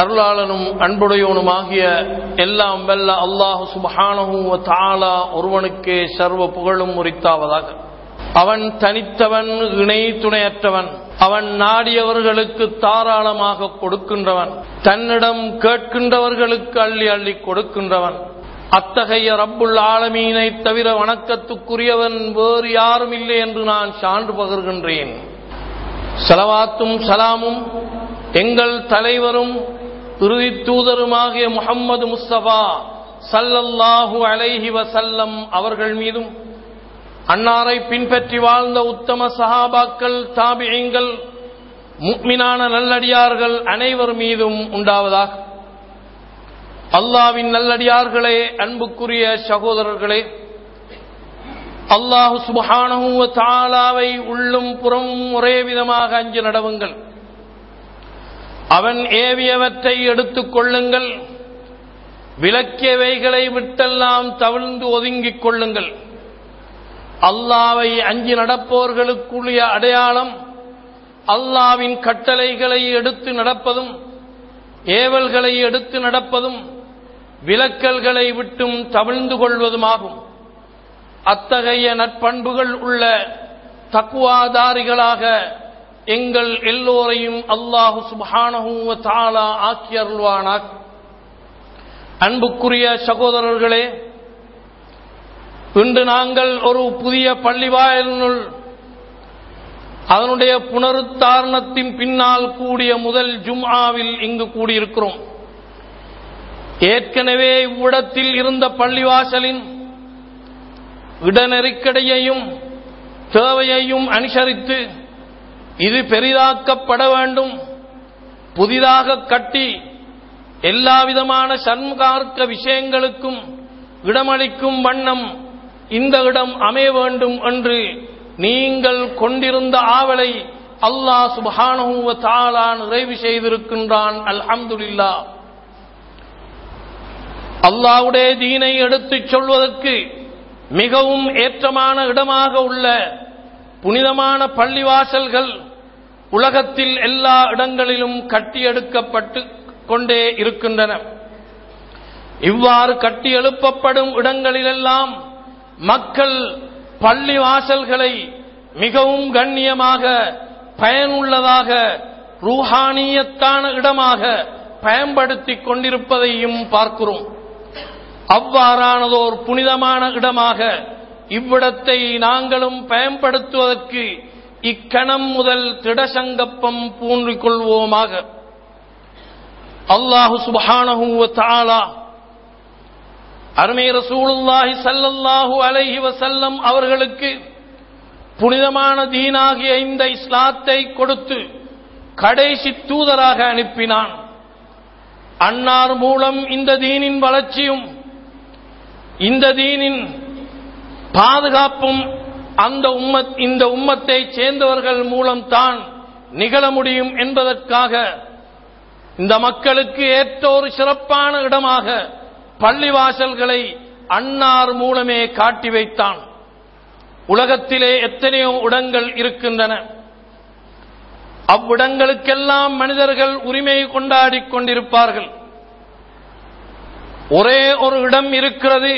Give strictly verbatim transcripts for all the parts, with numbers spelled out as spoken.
அருளாளனும் அன்புடையவனுமாகிய எல்லாம் வல்ல அல்லாஹ் சுப்ஹானஹு வ தஆலா ஒருவனுக்கே சர்வ புகழும் உரித்தாவதாக. அவன் தனித்தவன், இணை துணையற்றவன். அவன் நாடியவர்களுக்கு தாராளமாக கொடுக்கின்றவன். தன்னிடம் கேட்கின்றவர்களுக்கு அள்ளி அள்ளி கொடுக்கின்றவன். அத்தகைய ரப்புல் ஆலமீனை தவிர வணக்கத்துக்குரியவன் வேறு யாரும் இல்லை என்று நான் சான்று பகர்கின்றேன். ஸலவாத்தும் ஸலாமும் எங்கள் தலைவரும் இறுதி தூதருமாகிய முஹம்மது முஸ்தபா சல்லல்லாஹு அலைஹி வசல்லம் அவர்கள் மீதும், அன்னாரை பின்பற்றி வாழ்ந்த உத்தம சஹாபாக்கள், தாபிஈன்கள், முக்மினான நல்லடியார்கள் அனைவர் மீதும் உண்டாவதாக. அல்லாஹ்வின் நல்லடியார்களே, அன்புக்குரிய சகோதரர்களே, அல்லாஹ் சுப்ஹானஹு வ தஆலாவை உள்ளும் புறமும் ஒரே விதமாக அஞ்சு நடவுங்கள். அவன் ஏவியவற்றை எடுத்துக் கொள்ளுங்கள். விலக்கியவைகளை விட்டெல்லாம் தவிர்ந்து ஒதுங்கிக் கொள்ளுங்கள். அல்லாஹ்வை அஞ்சி நடப்பவர்களுக்குரிய அடையாளம் அல்லாஹ்வின் கட்டளைகளை எடுத்து நடப்பதும், ஏவல்களை எடுத்து நடப்பதும், விலக்கல்களை விட்டும் தவிர்ந்து கொள்வதுமாகும். அத்தகைய நற்பண்புகள் உள்ள தக்வாதாரிகளாக எங்கள் எல்லோரையும் அல்லாஹு சுப்ஹானஹு வ தஆலா ஆக்கி அருள்வானாக. அன்புக்குரிய சகோதரர்களே, இன்று நாங்கள் ஒரு புதிய பள்ளிவாயிலினுள் அதனுடைய புனருத்தாரணத்தின் பின்னால் கூடிய முதல் ஜும்ஆவில் இங்கு கூடியிருக்கிறோம். ஏற்கனவே இவ்விடத்தில் இருந்த பள்ளிவாசலின் இடநெருக்கடியையும் தேவையையும் அனுசரித்து இது பெரிதாக்கப்பட வேண்டும், புதிதாக கட்டி எல்லாவிதமான சன்மார்க்க விஷயங்களுக்கும் இடமளிக்கும் வண்ணம் இந்த இடம் அமைய வேண்டும் என்று நீங்கள் கொண்டிருந்த ஆவலை அல்லாஹ் சுப்ஹானஹு வ தஆலா நிறைவு செய்திருக்கின்றான். அல்ஹம்துலில்லாஹ். அல்லாஹ்வுடைய தீனை எடுத்துச் சொல்வதற்கு மிகவும் ஏற்றமான இடமாக உள்ள புனிதமான பள்ளிவாசல்கள் உலகத்தில் எல்லா இடங்களிலும் கட்டியெடுக்கப்பட்டு கொண்டே இருக்கின்றன. இவ்வாறு கட்டி எழுப்பப்படும் இடங்களிலெல்லாம் மக்கள் பள்ளிவாசல்களை மிகவும் கண்ணியமாக, பயனுள்ளதாக, ரூஹானியத்தான இடமாக பயன்படுத்திக் கொண்டிருப்பதையும் பார்க்கிறோம். அவ்வாறானதோர் புனிதமான இடமாக இவ்விடத்தை நாங்களும் பயன்படுத்துவதற்கு இக்கணம் முதல் திடசங்கப்பம் பூண்டிக் கொள்வோமாக. அல்லாஹு சுப்ஹானஹு வ தஆலா அருமை ரசூலுல்லாஹி ஸல்லல்லாஹு அலைஹி வஸல்லம் அவர்களுக்கு புனிதமான தீனாகிய இந்த இஸ்லாத்தை கொடுத்து கடைசி தூதராக அனுப்பினான். அன்னார் மூலம் இந்த தீனின் வளர்ச்சியும் இந்த தீனின் பாதுகாப்பும் அந்த உம்மத் இந்த உம்மத்தை சேர்ந்தவர்கள் மூலம்தான் நிகழ முடியும் என்பதற்காக இந்த மக்களுக்கு ஏற்ற ஒரு சிறப்பான இடமாக பள்ளிவாசல்களை அன்னார் மூலமே காட்டி வைத்தான். உலகத்திலே எத்தனையோ இடங்கள் இருக்கின்றன. அவ்விடங்களுக்கெல்லாம் மனிதர்கள் உரிமை கொண்டாடி கொண்டிருப்பார்கள். ஒரே ஒரு இடம் இருக்கிறது,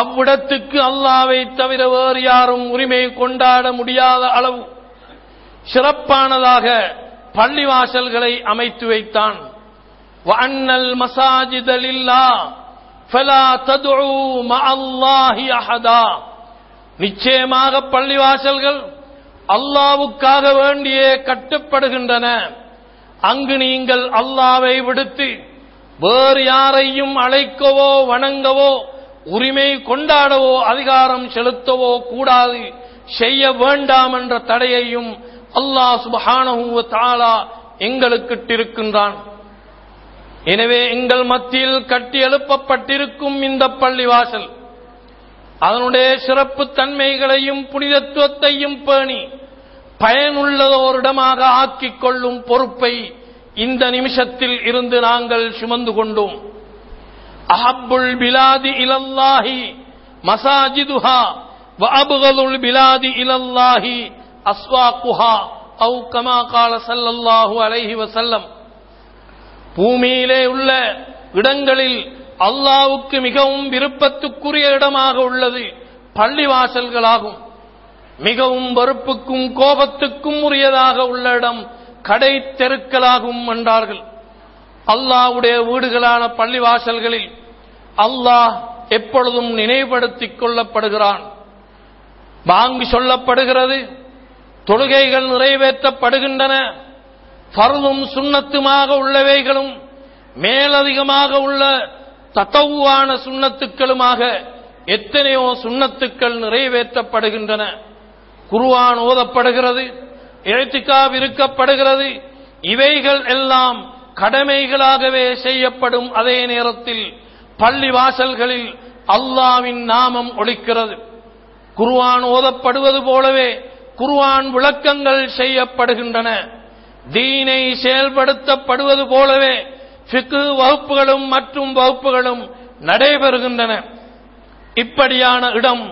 அவ்விடத்துக்கு அல்லாஹ்வை தவிர வேறு யாரும் உரிமை கொண்டாட முடியாத அளவு சிறப்பானதாக பள்ளிவாசல்களை அமைத்து வைத்தான். வஅன்னல் மஸாஜித லில்லாஹ் ஃபலா ததுஉ மஅல்லாஹி அஹதா. நிச்சயமாக பள்ளிவாசல்கள் அல்லாஹ்வுக்காக வேண்டியே கட்டப்படுகின்றன. அங்கு நீங்கள் அல்லாஹ்வை விடுத்து வேறு யாரையும் அழைக்கவோ, வணங்கவோ, உரிமை கொண்டாடவோ, அதிகாரம் செலுத்தவோ கூடாது, செய்ய வேண்டாம் என்ற தடையையும் அல்லாஹ் சுப்ஹானஹு வ தஆலா எங்களுக்கிட்டிருக்கின்றான். எனவே எங்கள் மத்தியில் கட்டி எழுப்பப்பட்டிருக்கும் இந்த பள்ளிவாசல் அதனுடைய சிறப்பு தன்மைகளையும் புனிதத்துவத்தையும் பேணி பயனுள்ளதோரிடமாக ஆக்கிக் கொள்ளும் பொறுப்பை இந்த நிமிஷத்தில் இருந்து நாங்கள் சுமந்து கொண்டோம். அஹப்புல் பிலாதி இலல்லாஹி மசாஜிதுஹா வ அப்கதுல் பிலாதி இலல்லாஹி அஸ்வாகுஹா அவ் கமா கால ஸல்லல்லாஹு அலைஹி வஸல்லம். பூமியிலே உள்ள இடங்களில் அல்லாஹ்வுக்கு மிகவும் விருப்பத்துக்குரிய இடமாக உள்ளது பள்ளிவாசல்களாகும். மிகவும் வெறுப்புக்கும் கோபத்துக்கும் உரியதாக உள்ள இடம் கடை தெருக்களாகும் என்றார்கள். அல்லாஹ்வுடைய வீடுகளான பள்ளிவாசல்களில் அல்லாஹ் எப்பொழுதும் நினைவுபடுத்திக் கொள்ளப்படுகிறான். பாங்கு சொல்லப்படுகிறது, தொழுகைகள் நிறைவேற்றப்படுகின்றன. ஃபர்தும் சுன்னத்துமாக உள்ளவைகளும் மேலதிகமாக உள்ள தத்தவுவான சுன்னத்துக்களுமாக எத்தனையோ சுன்னத்துக்கள் நிறைவேற்றப்படுகின்றன. குர்ஆன் ஓதப்படுகிறது, இஹ்திகாப் இருக்கப்படுகிறது. இவைகள் எல்லாம் கடமைகளாகவே செய்யப்படும். அதே நேரத்தில் பள்ளி வாசல்களில் அல்லாஹ்வின் நாமம் ஒலிக்கிறது. குர்ஆன் ஓதப்படுவது போலவே குர்ஆன் விளக்கங்கள் செய்யப்படுகின்றன. தீனை செயல்படுத்தப்படுவது போலவே ஃபிக்ஹ் வகுப்புகளும் மற்றும் வகுப்புகளும் நடைபெறுகின்றன. இப்படியான இடம்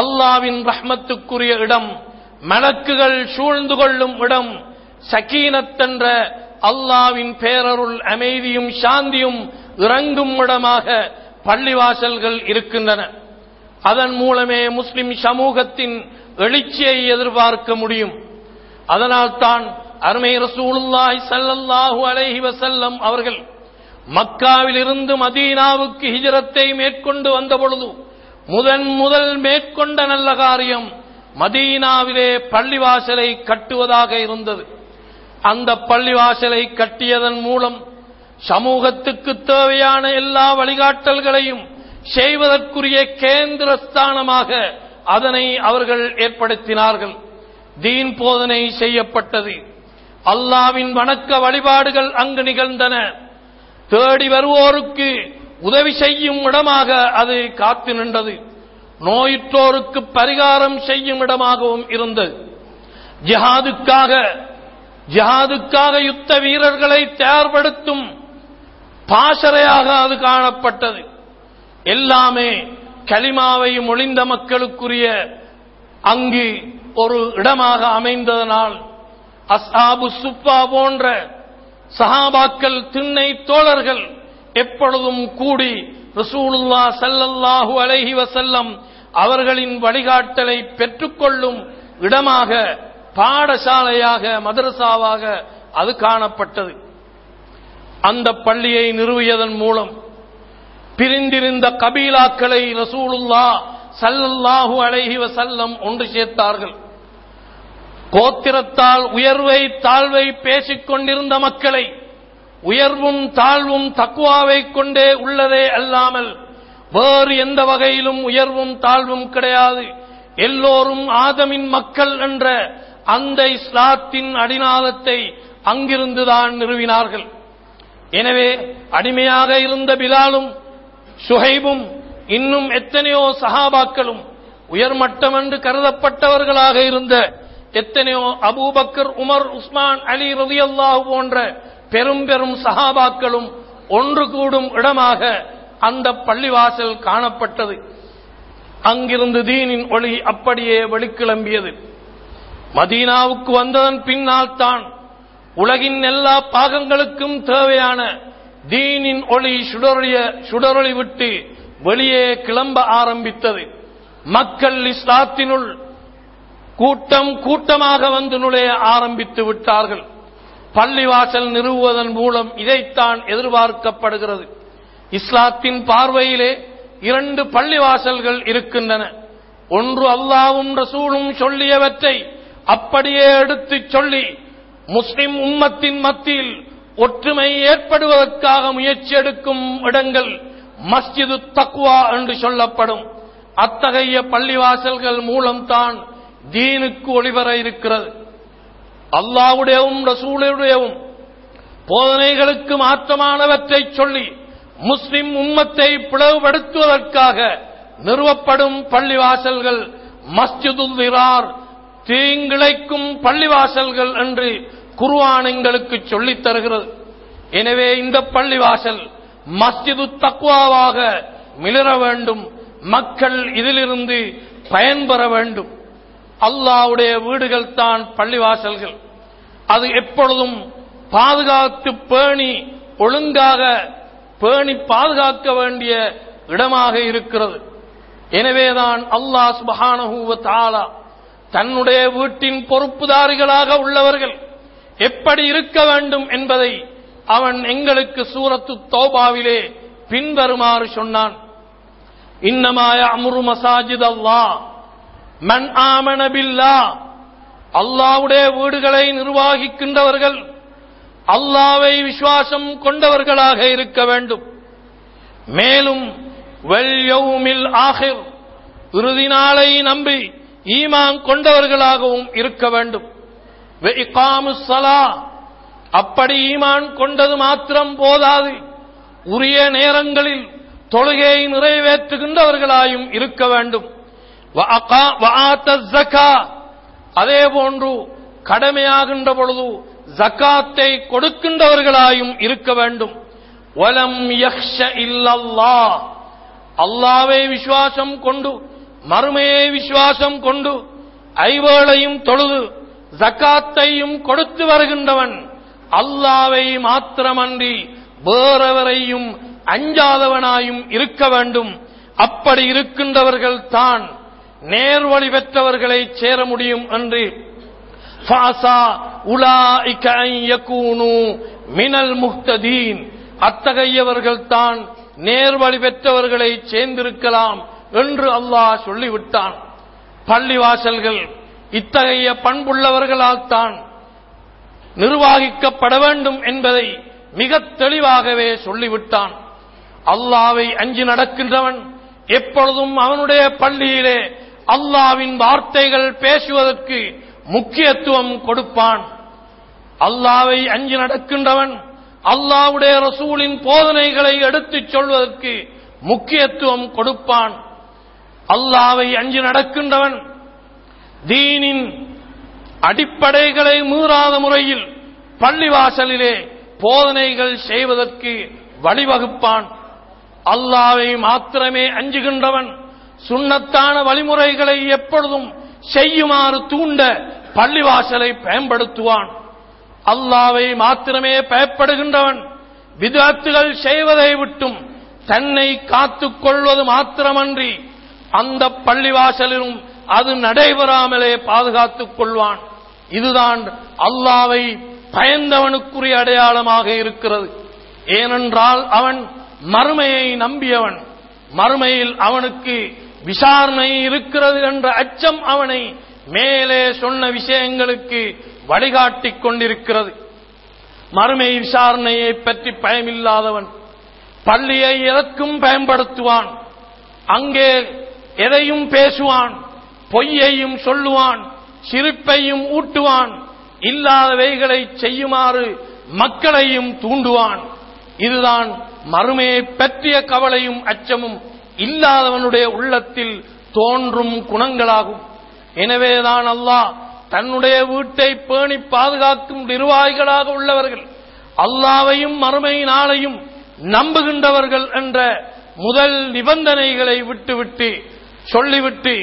அல்லாஹ்வின் ரஹ்மத்துக்குரிய இடம், மலக்குகள் சூழ்ந்து கொள்ளும் இடம். சகீனத் என்ற அல்லாஹ்வின் பேரருள் அமைதியும் சாந்தியும் இறங்கும் இடமாக பள்ளிவாசல்கள் இருக்கின்றன. அதன் மூலமே முஸ்லிம் சமூகத்தின் எழுச்சியை எதிர்பார்க்க முடியும். அதனால்தான் அருமை ரசூலுல்லாஹி ஸல்லல்லாஹு அலைஹி வஸல்லம் அவர்கள் மக்காவிலிருந்து மதீனாவுக்கு ஹிஜரத்தை மேற்கொண்டு வந்த பொழுது முதன் முதல் மேற்கொண்ட நல்ல காரியம் மதீனாவிலே பள்ளிவாசலை கட்டுவதாக இருந்தது. அந்த பள்ளிவாசலை கட்டியதன் மூலம் சமூகத்துக்கு தேவையான எல்லா வழிகாட்டல்களையும் செய்வதற்குரிய கேந்திர ஸ்தானமாக அதனை அவர்கள் ஏற்படுத்தினார்கள். தீன் போதனை செய்யப்பட்டது, அல்லாஹ்வின் வணக்க வழிபாடுகள் அங்கு நிகழ்ந்தன. தேடி வருவோருக்கு உதவி செய்யும் இடமாக அது காத்து நின்றது. நோயுற்றோருக்கு பரிகாரம் செய்யும் இடமாகவும் இருந்தது. ஜிஹாதுக்காக ஜிஹாதுக்காக யுத்த வீரர்களை தயார்படுத்தும் பாசறையாக அது காணப்பட்டது. எல்லாமே கலிமாவை மொழிந்த மக்களுக்குரிய அங்கு ஒரு இடமாக அமைந்ததனால் அஸ்ஹாபு சுப்பா போன்ற சஹாபாக்கள் திண்ணை தோழர்கள் எப்பொழுதும் கூடி ரசூலுல்லாஹி ஸல்லல்லாஹு அலைஹி வஸல்லம் அவர்களின் வழிகாட்டலை பெற்றுக்கொள்ளும் இடமாக, பாடசாலையாக, மதரசாவாக அது காணப்பட்டது. அந்த பள்ளியை நிறுவியதன் மூலம் பிரிந்திருந்த கபீலாக்களை ரசூலுல்லாஹி ஸல்லல்லாஹு அலைஹி வஸல்லம் ஒன்று சேர்த்தார்கள். கோத்திரத்தால் உயர்வை தாழ்வை பேசிக் கொண்டிருந்த மக்களை உயர்வும் தாழ்வும் தக்வாவை கொண்டே உள்ளதே அல்லாமல் வேறு எந்த வகையிலும் உயர்வும் தாழ்வும் கிடையாது. எல்லோரும் ஆதமின் மக்கள் என்ற அந்த இஸ்லாத்தின் அடிநாதத்தை அங்கிருந்துதான் நிறுவினார்கள். எனவே அடிமையாக இருந்த பிலாலும் சுஹைபும் இன்னும் எத்தனையோ சஹாபாக்களும் உயர்மட்டம் என்று கருதப்பட்டவர்களாக இருந்த எத்தனையோ அபூபக்கர், உமர், உஸ்மான், அலி ரலியல்லாஹு போன்ற பெரும் பெரும் சஹாபாக்களும் ஒன்று கூடும் இடமாக அந்த பள்ளிவாசல் காணப்பட்டது. அங்கிருந்து தீனின் ஒளி அப்படியே வெளிக்கிளம்பியது. மதீனாவுக்கு வந்ததன் பின்னால் தான் உலகின் எல்லா பாகங்களுக்கும் தேவையான தீனின் ஒளி சுடரொளிய சுடரொளி விட்டு வெளியே கிளம்ப ஆரம்பித்தது. மக்கள் இஸ்லாத்தினுள் கூட்டம் கூட்டமாக வந்து நுழைய ஆரம்பித்து விட்டார்கள். பள்ளிவாசல் நிறுவுவதன் மூலம் இதைத்தான் எதிர்பார்க்கப்படுகிறது. இஸ்லாத்தின் பார்வையிலே இரண்டு பள்ளிவாசல்கள் இருக்கின்றன. ஒன்று அல்லாஹ்வும் ரசூலும் சொல்லியவற்றை அப்படியே எடுத்து சொல்லி முஸ்லிம் உம்மத்தின் மத்தியில் ஒற்றுமை ஏற்படுவதற்காக முயற்சி எடுக்கும் இடங்கள் மஸ்ஜிது தக்வா என்று சொல்லப்படும். அத்தகைய பள்ளிவாசல்கள் மூலம்தான் தீனுக்கு ஒளிவர இருக்கிறது. அல்லாஹ்வுடையவும் ரசூலுடையவும் போதனைகளுக்கு மாற்றமானவற்றை சொல்லி முஸ்லிம் உம்மத்தை பிளவுபடுத்துவதற்காக நிறுவப்படும் பள்ளிவாசல்கள் மஸ்ஜிதுல் திரார், தீங்கிழைக்கும் பள்ளிவாசல்கள் என்று குர்ஆன் எங்களுக்கு சொல்லித் தருகிறது. எனவே இந்த பள்ளிவாசல் மஸ்ஜிது தக்வாவாக மிளிர வேண்டும். மக்கள் இதிலிருந்து பயன்பெற வேண்டும். அல்லாஹ்வுடைய வீடுகள் தான் பள்ளிவாசல்கள். அது எப்பொழுதும் பாதுகாத்து பேணி ஒழுங்காக பேணி பாதுகாக்க வேண்டிய இடமாக இருக்கிறது. எனவேதான் அல்லாஹ் சுப்ஹானஹு வ தஆலா தன்னுடைய வீட்டின் பொறுப்புதாரிகளாக உள்ளவர்கள் எப்படி இருக்க வேண்டும் என்பதை அவன் எங்களுக்கு சூரத்து தௌபாவிலே பின்வருமாறு சொன்னான். இன்னமா யஅமுரு மசாஜித அல்லாஹ் மன் ஆமன பில்லாஹ். அல்லாஹ்வுடைய வீடுகளை நிர்வகிக்கின்றவர்கள் அல்லாஹ்வை விசுவாசம் கொண்டவர்களாக இருக்க வேண்டும். மேலும் வல் யௌமில் ஆகிர், இறுதி நாளை நம்பி ஈமான் கொண்டவர்களாகவும் இருக்க வேண்டும். வ இகாமுஸ் ஸலா, அப்படி ஈமான் கொண்டது மாத்திரம் போதாது, உரிய நேரங்களில் தொழுகையை நிறைவேற்றுகின்றவர்களாயும் இருக்க வேண்டும். வ ஆத்தஸ் ஸகா, அதேபோன்று கடமையாகின்ற பொழுது ஜக்காத்தை கொடுக்கின்றவர்களாயும் இருக்க வேண்டும். வலம் யக்ஷ இல்லல்லாஹ், அல்லாஹ்வை விசுவாசம் கொண்டு மறுமையை விசுவாசம் கொண்டு ஐவேளையும் தொழுது ஜக்காத்தையும் கொடுத்து வருகின்றவன் அல்லாஹ்வை மாத்திரமன்றி வேறெவரையும் அஞ்சாதவனாயும் இருக்க வேண்டும். அப்படி இருக்கின்றவர்கள் தான் நேர்வழி பெற்றவர்களை சேர முடியும் என்று அத்தகையவர்கள் தான் நேர்வழி பெற்றவர்களை சேர்ந்திருக்கலாம் என்று அல்லாஹ் சொல்லிவிட்டான். பள்ளிவாசல்கள் இத்தகைய பண்புள்ளவர்களால் தான் நிர்வகிக்கப்பட வேண்டும் என்பதை மிக தெளிவாகவே சொல்லிவிட்டான். அல்லாஹ்வை அஞ்சி நடக்கின்றவன் எப்பொழுதும் அவனுடைய பள்ளியிலே அல்லாஹ்வின் வார்த்தைகள் பேசுவதற்கு முக்கியத்துவம் கொடுப்பான். அல்லாஹ்வை அஞ்சி நடக்கின்றவன் அல்லாஹ்வுடைய ரசூலின் போதனைகளை எடுத்துச் சொல்வதற்கு முக்கியத்துவம் கொடுப்பான். அல்லாஹ்வை அஞ்சி நடக்கின்றவன் தீனின் அடிப்படைகளை மீறாத முறையில் பள்ளிவாசலிலே போதனைகள் செய்வதற்கு வழிவகுப்பான். அல்லாஹ்வை மாத்திரமே அஞ்சுகின்றவன் சுன்னத்தான வழிமுறைகளை எப்பொழுதும் செய்யுமாறு தூண்ட பள்ளிவாசலை பயன்படுத்துவான். அல்லாஹ்வை மாத்திரமே பயப்படுகின்றவன் வித்அத்துகள் செய்வதை விட்டும் தன்னை காத்துக் கொள்வது மாத்திரமன்றி அந்த பள்ளிவாசலிலும் அது நடைபெறாமலே பாதுகாத்துக் கொள்வான். இதுதான் அல்லாஹ்வை பயந்தவனுக்குரிய அடையாளமாக இருக்கிறது. ஏனென்றால் அவன் மறுமையை நம்பியவன், மறுமையில் அவனுக்கு விசாரணை இருக்கிறது என்ற அச்சம் அவனை மேலே சொன்ன விஷயங்களுக்கு வழிகாட்டிக் கொண்டிருக்கிறது. மறுமை விசாரணையை பற்றி பயமில்லாதவன் பள்ளியை எதற்கும் பயன்படுத்துவான், அங்கே எதையும் பேசுவான், பொய்யையும் சொல்லுவான், சிரிப்பையும் ஊட்டுவான், இல்லாதவைகளை செய்யுமாறு மக்களையும் தூண்டுவான். இதுதான் மறுமையை பற்றிய கவலையும் அச்சமும் இல்லாதவனுடைய உள்ளத்தில் தோன்றும் குணங்களாகும். எனவேதான் அல்லாஹ் தன்னுடைய வீட்டை பேணி பாதுகாக்கும் நிர்வாகிகளாக உள்ளவர்கள் அல்லாஹ்வையும் மறுமை நாளையும் நம்புகின்றவர்கள் என்ற முதல் நிபந்தனைகளை விட்டுவிட்டு சொல்லிவிட்டு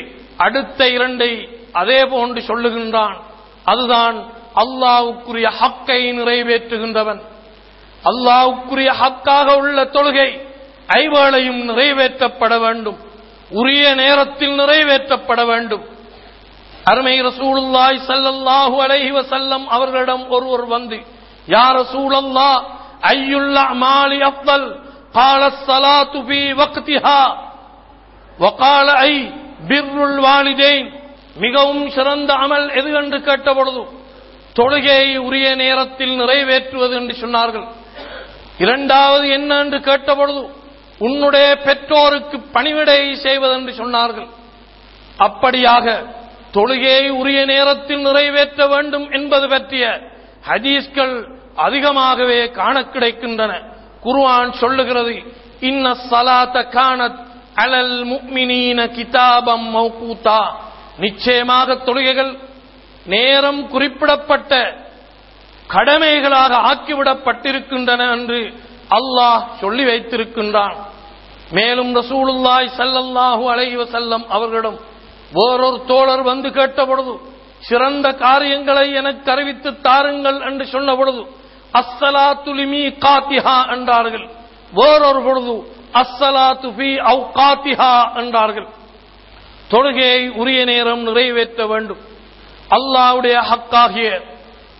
அடுத்த இரண்டை அதே போன்று சொல்லுகின்றான். அதுதான் அல்லாஹ்வுக்குரிய ஹக்கை நிறைவேற்றுகின்றவன். அல்லாஹ்வுக்குரிய ஹக்காக உள்ள தொழுகை ஐவேளையும் நிறைவேற்றப்பட வேண்டும், உரிய நேரத்தில் நிறைவேற்றப்பட வேண்டும். அருமை ரசூலுல்லாஹி ஸல்லல்லாஹு அலைஹி வஸல்லம் அவர்களிடம் ஒருவர் வந்து, யா ரசூலல்லாஹ் ஐயுல் அமாலி அஃதல்? قال الصلاة في وقتها وقال اي بر الوالدين. மிகவும் சிறந்த அமல் எது என்று கேட்டபொழுது தொழுகையை உரிய நேரத்தில் நிறைவேற்றுவது என்று சொன்னார்கள். இரண்டாவது என்ன என்று கேட்டபொழுது உன்னுடைய பெற்றோருக்கு பணிவிடை செய்வதென்று சொன்னார்கள். அப்படியாக தொழுகையை உரிய நேரத்தில் நிறைவேற்ற வேண்டும் என்பது பற்றிய ஹதீஸ்கள் அதிகமாகவே காண கிடைக்கின்றன. குர்ஆன் சொல்லுகிறது, இன்ன ஸலாத கானத் அலல் முஃமினீன கிதாபம் மௌகூதா. நிச்சயமாக தொழுகைகள் நேரம் குறிப்பிடப்பட்ட கடமைகளாக ஆக்கிவிடப்பட்டிருக்கின்றன என்று அல்லாஹ் சொல்லி வைத்திருக்கின்றான். மேலும் ரசூலுல்லாஹி ஸல்லல்லாஹு அலைஹி வஸல்லம் அவர்களிடம் வேறொரு தோழர் வந்து கேட்டபொழுது, சிறந்த காரியங்களை எனக்கு அறிவித்து தாருங்கள் என்று சொன்னபொழுது அஸ்ஸலாத்துல் மீகாத்திஹா என்றார்கள். வேறொரு பொழுது அஸ்ஸலாத்து ஃபீ ஔகாத்திஹா என்றார்கள். தொழுகையை உரிய நேரம் நிறைவேற்ற வேண்டும். அல்லாஹ்வுடைய ஹக்காகிய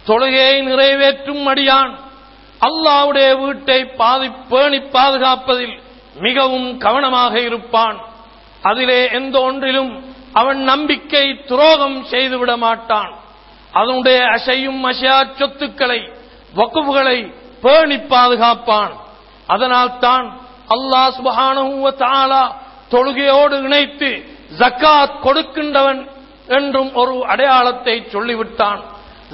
தொழுகையை நிறைவேற்றும் அடியான் அல்லாஹ்வுடைய வீட்டை பாதி பேணி பாதுகாப்பதில் மிகவும் கவனமாக இருப்பான். அதிலே எந்த ஒன்றிலும் அவன் நம்பிக்கை துரோகம் செய்துவிட மாட்டான். அதனுடைய அசையும் அசையா சொத்துக்களை வக்ஃபுகளை பேணி பாதுகாப்பான். அதனால் தான் அல்லாஹ் சுப்ஹானஹு வ தஆலா தொழுகையோடு இணைத்து ஜக்காத் கொடுக்கின்றவன் என்றும் ஒரு அடையாளத்தை சொல்லிவிட்டான்.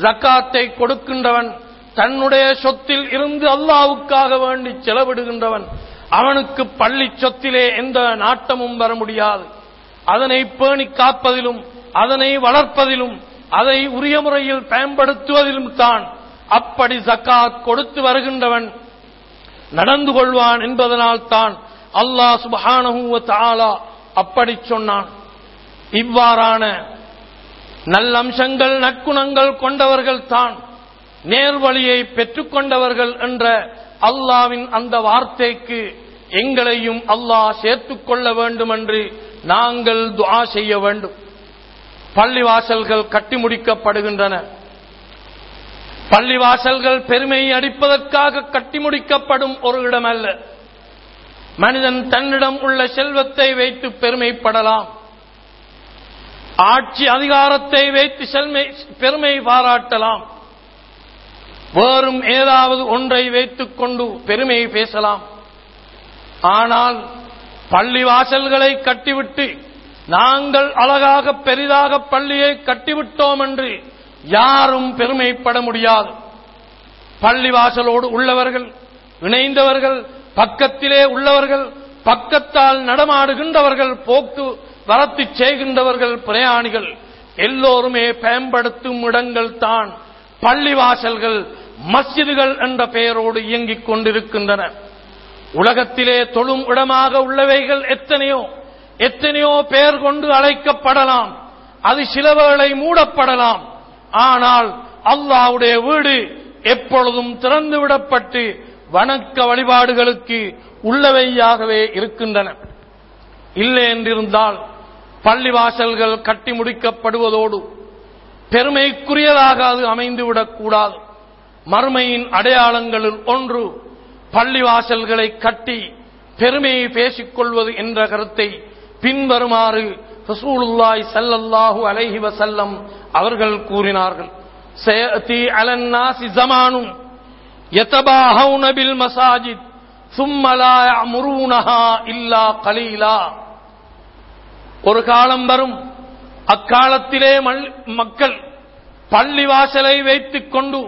ஜக்காத்தை கொடுக்கின்றவன் தன்னுடைய சொத்தில் இருந்து அல்லாஹ்வுக்காக வேண்டி செலவிடுகின்றவன் அவனுக்கு பள்ளி சொத்திலே எந்த நாட்டமும் வர முடியாது. அதனை பேணி காப்பதிலும் அதனை வளர்ப்பதிலும் அதை உரிய முறையில் பயன்படுத்துவதிலும் தான் அப்படி ஜக்காத் கொடுத்து வருகின்றவன் நடந்து கொள்வான் என்பதனால் தான் அல்லாஹ் சுப்ஹானஹு வ தஆலா அப்படி சொன்னான். இவ்வாறான நல்லம்சங்கள் நற்குணங்கள் கொண்டவர்கள் தான் நேர்வழியை பெற்றுக்கொண்டவர்கள் என்ற அல்லாவின் அந்த வார்த்தைக்கு எங்களையும் அல்லாஹ் சேர்த்துக் கொள்ள வேண்டும் என்று நாங்கள் துஆ செய்ய வேண்டும். பள்ளிவாசல்கள் கட்டி முடிக்கப்படுகின்றன. பள்ளிவாசல்கள் பெருமையை அடிப்பதற்காக கட்டி முடிக்கப்படும் ஒரு இடம் அல்ல. மனிதன் தன்னிடம் உள்ள செல்வத்தை வைத்து பெருமைப்படலாம், ஆட்சி அதிகாரத்தை வைத்து செல்மை பெருமை பாராட்டலாம், வேறும் ஏதாவது ஒன்றை வைத்துக் கொண்டு பெருமையை பேசலாம். ஆனால் பள்ளிவாசல்களை கட்டிவிட்டு நாங்கள் அழகாக பெரிதாக பள்ளியை கட்டிவிட்டோம் என்று யாரும் பெருமைப்பட முடியாது. பள்ளிவாசலோடு உள்ளவர்கள், இணைந்தவர்கள், பக்கத்திலே உள்ளவர்கள், பக்கத்தால் நடமாடுகின்றவர்கள், போக்கு வரத்து செய்கின்றவர்கள், பிரயாணிகள் எல்லோருமே பயன்படுத்தும் இடங்கள் தான் பள்ளிவாசல்கள். மஸ்ஜிதுகள் என்ற பெயரோடு இயங்கிக் கொண்டிருக்கின்றன. உலகத்திலே தொழும் இடமாக உள்ளவைகள் எத்தனையோ எத்தனையோ பெயர் கொண்டு அழைக்கப்படலாம். அது சிலவேளை மூடப்படலாம். ஆனால் அல்லாஹ்வுடைய வீடு எப்பொழுதும் திறந்துவிடப்பட்டு வணக்க வழிபாடுகளுக்கு உள்ளவையாகவே இருக்கின்றன. இல்லை என்றிருந்தால் பள்ளிவாசல்கள் கட்டி முடிக்கப்படுவதோடு பெருமைக்குரியதாக அது அமைந்துவிடக்கூடாது. மறுமையின் அடையாளங்களில் ஒன்று பள்ளிவாசல்களை கட்டி பெருமையை பேசிக்கொள்வது என்ற கருத்தை பின்வருமாறு ரசூலுல்லாஹி ஸல்லல்லாஹு அலைஹி வஸல்லம் அவர்கள் கூறினார்கள். சயதி அலன்னாஸி ஸமானுன் யதபாஹவுன பில் மஸாஜித் ثم لا يعمرونها الا قليلا. ஒரு காலம் வரும், அக்காலத்திலே மக்கள் பள்ளிவாசலை வைத்துக் கொண்டு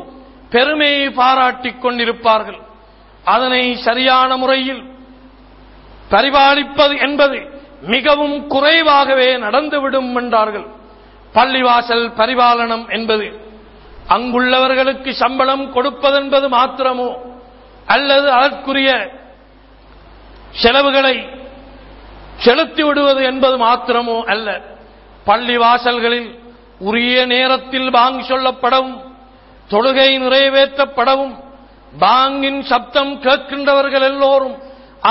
பெருமையை பாராட்டிக் கொண்டிருப்பார்கள். அதனை சரியான முறையில் பரிபாலிப்பது என்பது மிகவும் குறைவாகவே நடந்துவிடும் என்றார்கள். பள்ளிவாசல் பரிபாலனம் என்பது அங்குள்ளவர்களுக்கு சம்பளம் கொடுப்பதென்பது மாத்திரமோ அல்லது அதற்குரிய செலவுகளை செலுத்திவிடுவது என்பது மாத்திரமோ அல்ல. பள்ளிவாசல்களில் உரிய நேரத்தில் பாங்கு சொல்லப்படவும் தொழுகை நிறைவேற்றப்படவும் பாங்கின் சப்தம் கேட்கின்றவர்கள் எல்லோரும்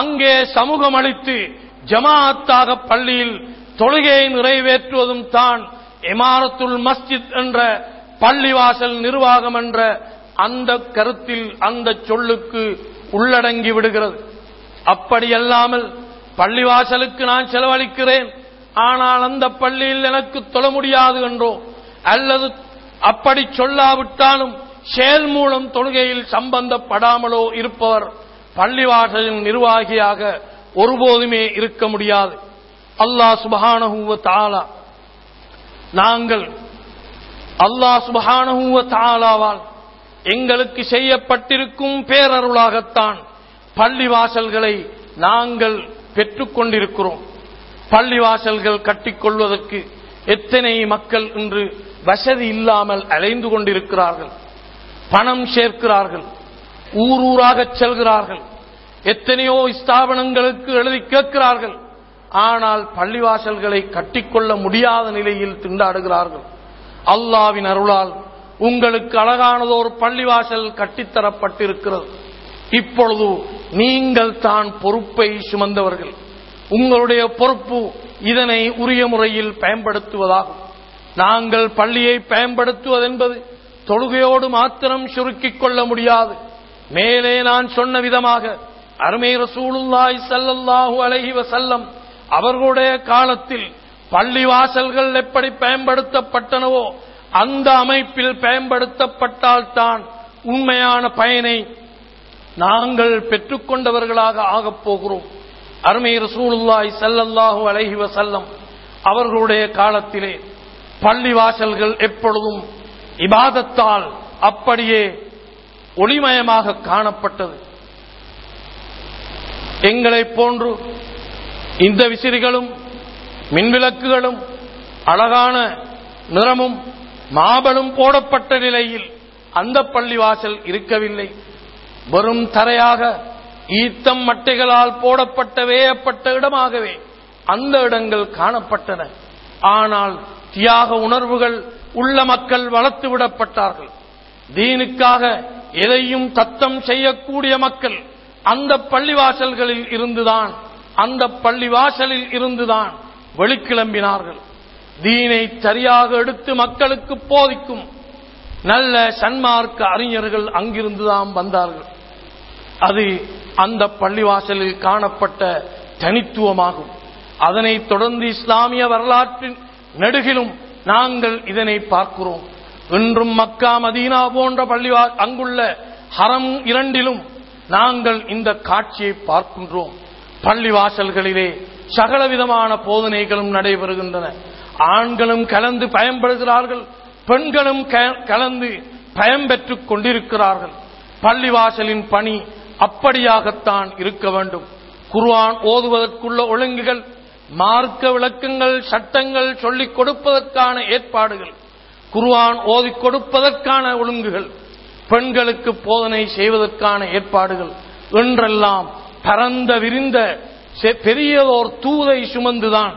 அங்கே சமூகம் அளித்து ஜமாத்தாக பள்ளியில் தொழுகையை நிறைவேற்றுவதும் தான் இமாரத்துல் மஸ்ஜித் என்ற பள்ளிவாசல் நிர்வாகம் என்ற அந்த கருத்தில் அந்த சொல்லுக்கு உள்ளடங்கி விடுகிறது. அப்படியல்லாமல் பள்ளிவாசலுக்கு நான் செலவழிக்கிறேன், ஆனால் அந்த பள்ளியில் எனக்கு தொழ முடியாது என்றோ அல்லது அப்படி சொல்லாவிட்டாலும் செயல் மூலம் தொழுகையில் சம்பந்தப்படாமலோ இருப்பவர் பள்ளிவாசலின் நிர்வாகியாக ஒருபோதுமே இருக்க முடியாது. அல்லாஹ் சுப்ஹானஹு வ தஆலா நாங்கள் அல்லாஹ் சுப்ஹானஹு வ தஆலாவால் எங்களுக்கு செய்யப்பட்டிருக்கும் பேரருளாகத்தான் பள்ளிவாசல்களை நாங்கள் பெற்றுக்கொண்டிருக்கிறோம். பள்ளிவாசல்கள் கட்டிக்கொள்வதற்கு எத்தனை மக்கள் இன்று வசதி இல்லாமல் அலைந்து கொண்டிருக்கிறார்கள். பணம் சேர்க்கிறார்கள், ஊரூராக செல்கிறார்கள், எத்தனையோ ஸ்தாபனங்களுக்கு எழுதி கேட்கிறார்கள். ஆனால் பள்ளிவாசல்களை கட்டிக்கொள்ள முடியாத நிலையில் திண்டாடுகிறார்கள். அல்லாஹ்வின் அருளால் உங்களுக்கு அழகானதோர் பள்ளிவாசல் கட்டித்தரப்பட்டிருக்கிறது. இப்பொழுது நீங்கள் தான் பொறுப்பை சுமந்தவர்கள். உங்களுடைய பொறுப்பு இதனை உரிய முறையில் பயன்படுத்துவதாகும். நாங்கள் பள்ளியை பயன்படுத்துவதென்பது தொழுகையோடு மாத்திரம் சுருக்கிக் கொள்ள முடியாது. மேலே நான் சொன்ன விதமாக அருமை ரசூலுல்லாஹி ஸல்லல்லாஹு அலைஹி வஸல்லம் அவர்களுடைய காலத்தில் பள்ளிவாசல்கள் எப்படி பயன்படுத்தப்பட்டனவோ அந்த அமைப்பில் பயன்படுத்தப்பட்டால்தான் உண்மையான பயனை நாங்கள் பெற்றுக்கொண்டவர்களாக ஆகப் போகிறோம். அருமை ரசூலுல்லாஹி ஸல்லல்லாஹு அலைஹி வஸல்லம் அவர்களுடைய காலத்திலே பள்ளிவாசல்கள் எப்பொழுதும் இபாதத்தால் அப்படியே ஒளிமயமாக காணப்பட்டது. எங்களை போன்று இந்த விசிறிகளும் மின்விளக்குகளும் அழகான நிறமும் மாபலும் போடப்பட்ட நிலையில் அந்த பள்ளிவாசல் இருக்கவில்லை. வெறும் தரையாக ஈத்தம் மட்டைகளால் போடப்பட்ட வேயப்பட்ட இடமாகவே அந்த இடங்கள் காணப்பட்டன. ஆனால் தியாக உணர்வுகள் உள்ள மக்கள் வளர்த்து விடப்பட்டார்கள். தீனுக்காக எதையும் தத்தம் செய்யக்கூடிய மக்கள் அந்த பள்ளிவாசல்களில் இருந்துதான் அந்த பள்ளிவாசலில் இருந்துதான் வெளிக்கிளம்பினார்கள். தீனை சரியாக எடுத்து மக்களுக்கு போதிக்கும் நல்ல சன்மார்க்க அறிஞர்கள் அங்கிருந்துதான் வந்தார்கள். அது அந்த பள்ளிவாசலில் காணப்பட்ட தனித்துவமாகும். அதனைத் தொடர்ந்து இஸ்லாமிய வரலாற்றின் நெடுகிலும் நாங்கள் இதனை பார்க்கிறோம். இன்றும் மக்கா மதீனா போன்ற பள்ளிவா அங்குள்ள ஹரம் இரண்டிலும் நாங்கள் இந்த காட்சியை பார்க்கின்றோம். பள்ளிவாசல்களிலே சகலவிதமான போதனைகளும் நடைபெறுகின்றன. ஆண்களும் கலந்து பயன்படுகிறார்கள், பெண்களும் கலந்து பயன்பெற்றுக் கொண்டிருக்கிறார்கள். பள்ளிவாசலின் பணி அப்படியாகத்தான் இருக்க வேண்டும். குர்ஆன் ஓதுவதற்குள்ள ஒழுங்குகள், மார்க்க விளக்கங்கள், சட்டங்கள் சொல்லிக் கொடுப்பதற்கான ஏற்பாடுகள், குர்ஆன் ஓதிக் கொடுப்பதற்கான ஒழுங்குகள், பெண்களுக்கு போதனை செய்வதற்கான ஏற்பாடுகள் என்றெல்லாம் பரந்த விரிந்த பெரியதோர் தூதை சுமந்துதான்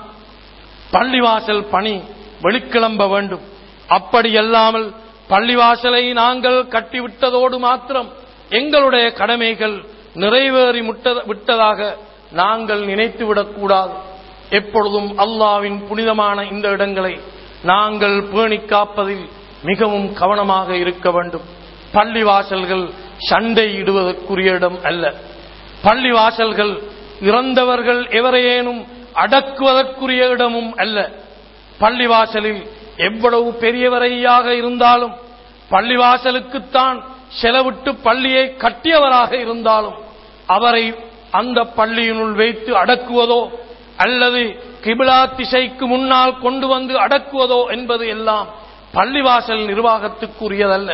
பள்ளிவாசல் பணி வெளிக்கிளம்ப வேண்டும். அப்படியல்லாமல் பள்ளிவாசலை நாங்கள் கட்டிவிட்டதோடு மாத்திரம் எங்களுடைய கடமைகள் நிறைவேறி விட்டதாக நாங்கள் நினைத்துவிடக்கூடாது. எப்பொழுதும் அல்லாஹ்வின் புனிதமான இந்த இடங்களை நாங்கள் பேணி காப்பதில் மிகவும் கவனமாக இருக்க வேண்டும். பள்ளிவாசல்கள் சண்டை இடுவதற்குரிய இடம் அல்ல. பள்ளிவாசல்கள் இறந்தவர்கள் எவரையேனும் அடக்குவதற்குரிய இடமும் அல்ல. பள்ளிவாசலில் எவ்வளவு பெரியவரையாக இருந்தாலும், பள்ளிவாசலுக்குத்தான் செலவிட்டு பள்ளியை கட்டியவராக இருந்தாலும், அவரை அந்த பள்ளியினுள் வைத்து அடக்குவதோ அல்லது கிபிலா திசைக்கு முன்னால் கொண்டு வந்து அடக்குவதோ என்பது எல்லாம் பள்ளிவாசல் நிர்வாகத்துக்குரியதல்ல.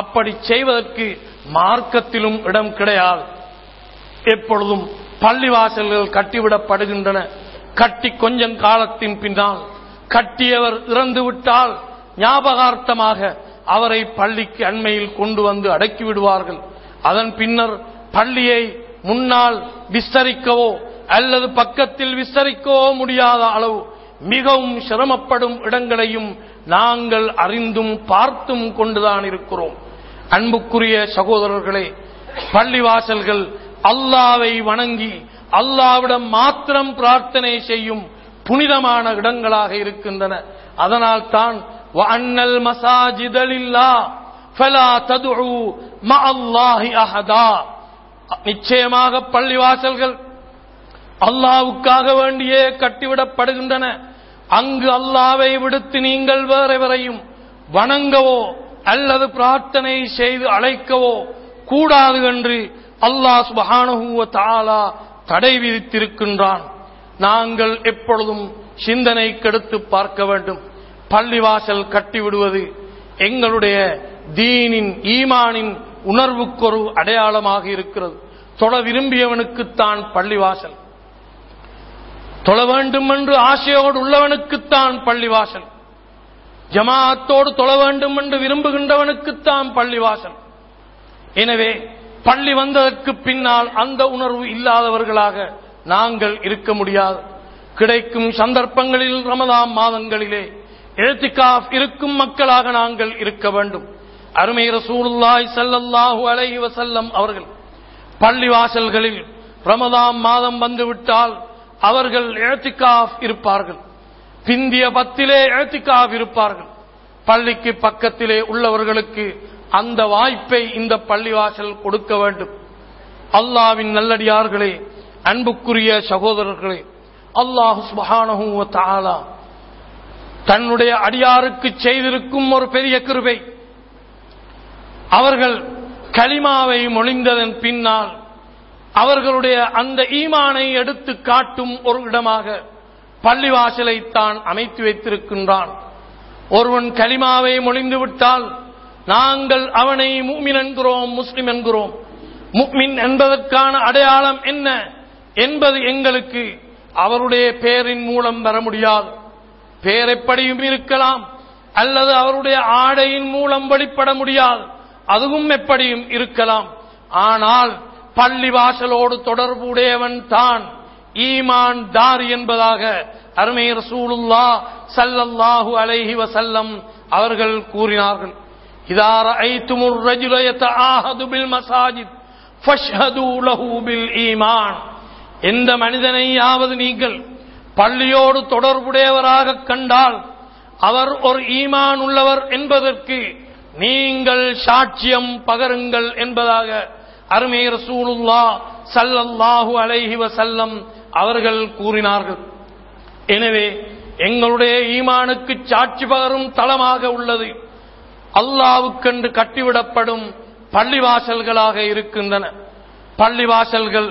அப்படி செய்வதற்கு மார்க்கத்திலும் இடம் கிடையாது. எப்பொழுதும் பள்ளிவாசல்கள் கட்டிவிடப்படுகின்றன. கட்டி கொஞ்சம் காலத்தின் பின்னால் கட்டியவர் இறந்துவிட்டால் ஞாபகார்த்தமாக அவரை பள்ளிக்கு அண்மையில் கொண்டு வந்து அடக்கிவிடுவார்கள். அதன் பின்னர் பள்ளியை முன்னால் விஸ்தரிக்கவோ அல்லது பக்கத்தில் விஸ்தரிக்கவோ முடியாத அளவு மிகவும் சிரமப்படும் இடங்களையும் நாங்கள் அறிந்தும் பார்த்தும் கொண்டுதான் இருக்கிறோம். அன்புக்குரிய சகோதரர்களே, பள்ளிவாசல்கள் அல்லாஹ்வை வணங்கி அல்லாஹ்விடம் மாத்திரம் பிரார்த்தனை செய்யும் புனிதமான இடங்களாக இருக்கின்றன. அதனால் தான் வஅன்னல் மஸாஜித லில்லாஹ் ஃபலா ததுஉ மஅல்லாஹி அஹதா, நிச்சயமாக பள்ளிவாசல்கள் அல்லாஹ்வுக்காக வேண்டியே கட்டிவிடப்படுகின்றன. அங்கு அல்லாஹ்வை விடுத்து நீங்கள் வேறெவரையும் வணங்கவோ அல்லது பிரார்த்தனை செய்து அழைக்கவோ கூடாது என்று அல்லாஹ் சுப்ஹானஹு வ தஆலா தடை விதித்திருக்கின்றான். நாங்கள் எப்பொழுதும் சிந்தனை கெடுத்து பார்க்க வேண்டும். பள்ளிவாசல் கட்டிவிடுவது எங்களுடைய தீனின் ஈமானின் உணர்வுக்கொரு அடையாளமாக இருக்கிறது. தொழ விரும்பியவனுக்குத்தான் பள்ளிவாசல், தொழ வேண்டும் என்று ஆசையோடு உள்ளவனுக்குத்தான் பள்ளிவாசல், ஜமாஅத்தோடு தொழ வேண்டும் என்று விரும்புகின்றவனுக்குத்தான் பள்ளிவாசல். எனவே பள்ளி வந்ததற்கு பின்னால் அந்த உணர்வு இல்லாதவர்களாக நாங்கள் இருக்க முடியாது. கிடைக்கும் சந்தர்ப்பங்களில் ரமதான் மாதங்களிலே இழ்திகாஃப் இருக்கும் மக்களாக நாங்கள் இருக்க வேண்டும். அருமை ரசூலுல்லாஹி ஸல்லல்லாஹு அலைஹி வஸல்லம் அவர்கள் பள்ளி வாசல்களில் ரமதான் மாதம் வந்துவிட்டால் அவர்கள் இஅ்திகாஃப் இருப்பார்கள். பிந்திய பத்திலே இஅ்திகாஃப் இருப்பார்கள். பள்ளிக்கு பக்கத்திலே உள்ளவர்களுக்கு அந்த வாய்ப்பை இந்த பள்ளிவாசல் கொடுக்க வேண்டும். அல்லாஹ்வின் நல்லடியார்களே, அன்புக்குரிய சகோதரர்களே, அல்லாஹ் சுப்ஹானஹு வ தஆலா தன்னுடைய அடியாருக்கு செய்திருக்கும் ஒரு பெரிய கிருபை, அவர்கள் கலிமாவை மொழிந்ததன் பின்னால் அவர்களுடைய அந்த ஈமானை எடுத்து காட்டும் ஒரு இடமாக பள்ளிவாசலை தான் அமைத்து வைத்திருக்கின்றான். ஒருவன் கலிமாவை மொழிந்துவிட்டால் நாங்கள் அவனை முஃமின் என்கிறோம், முஸ்லிம் என்கிறோம். முஃமின் என்பதற்கான அடையாளம் என்ன என்பது எங்களுக்கு அவருடைய பெயரின் மூலம் பெற முடியாது. பெயர் எப்படியும் இருக்கலாம், அல்லது அவருடைய ஆடையின் மூலம் வெளிப்பட முடியாது, அதுவும் எப்படியும் இருக்கலாம். ஆனால் பள்ளி வாசலோடு தொடர்புடையவன் தான் ஈமான் தாரி என்பதாக அருமை ரசூலுல்லாஹ் ஸல்லல்லாஹு அலைஹி வஸல்லம் அவர்கள் கூறினார்கள். இதா ரஐதுமுர் ரஜுல யதஆஹது பில் மஸாஜித் ஃபஷ்ஹது லஹு பில் ஈமான். எந்த மனிதனையாவது நீங்கள் பள்ளியோடு தொடர்புடையவராக கண்டால் அவர் ஒரு ஈமான் உள்ளவர் என்பதற்கு நீங்கள் சாட்சியம் பகருங்கள் என்பதாக அருமை ரசூலுல்லாஹ் ஸல்லல்லாஹு அலைஹி வஸல்லம் அவர்கள் கூறினார்கள். எனவே எங்களுடைய ஈமானுக்கு சாட்சி பகரும் தளமாக உள்ளது அல்லாஹ்வுக்கென்று கட்டிவிடப்படும் பள்ளிவாசல்களாக இருக்கின்றன. பள்ளிவாசல்கள்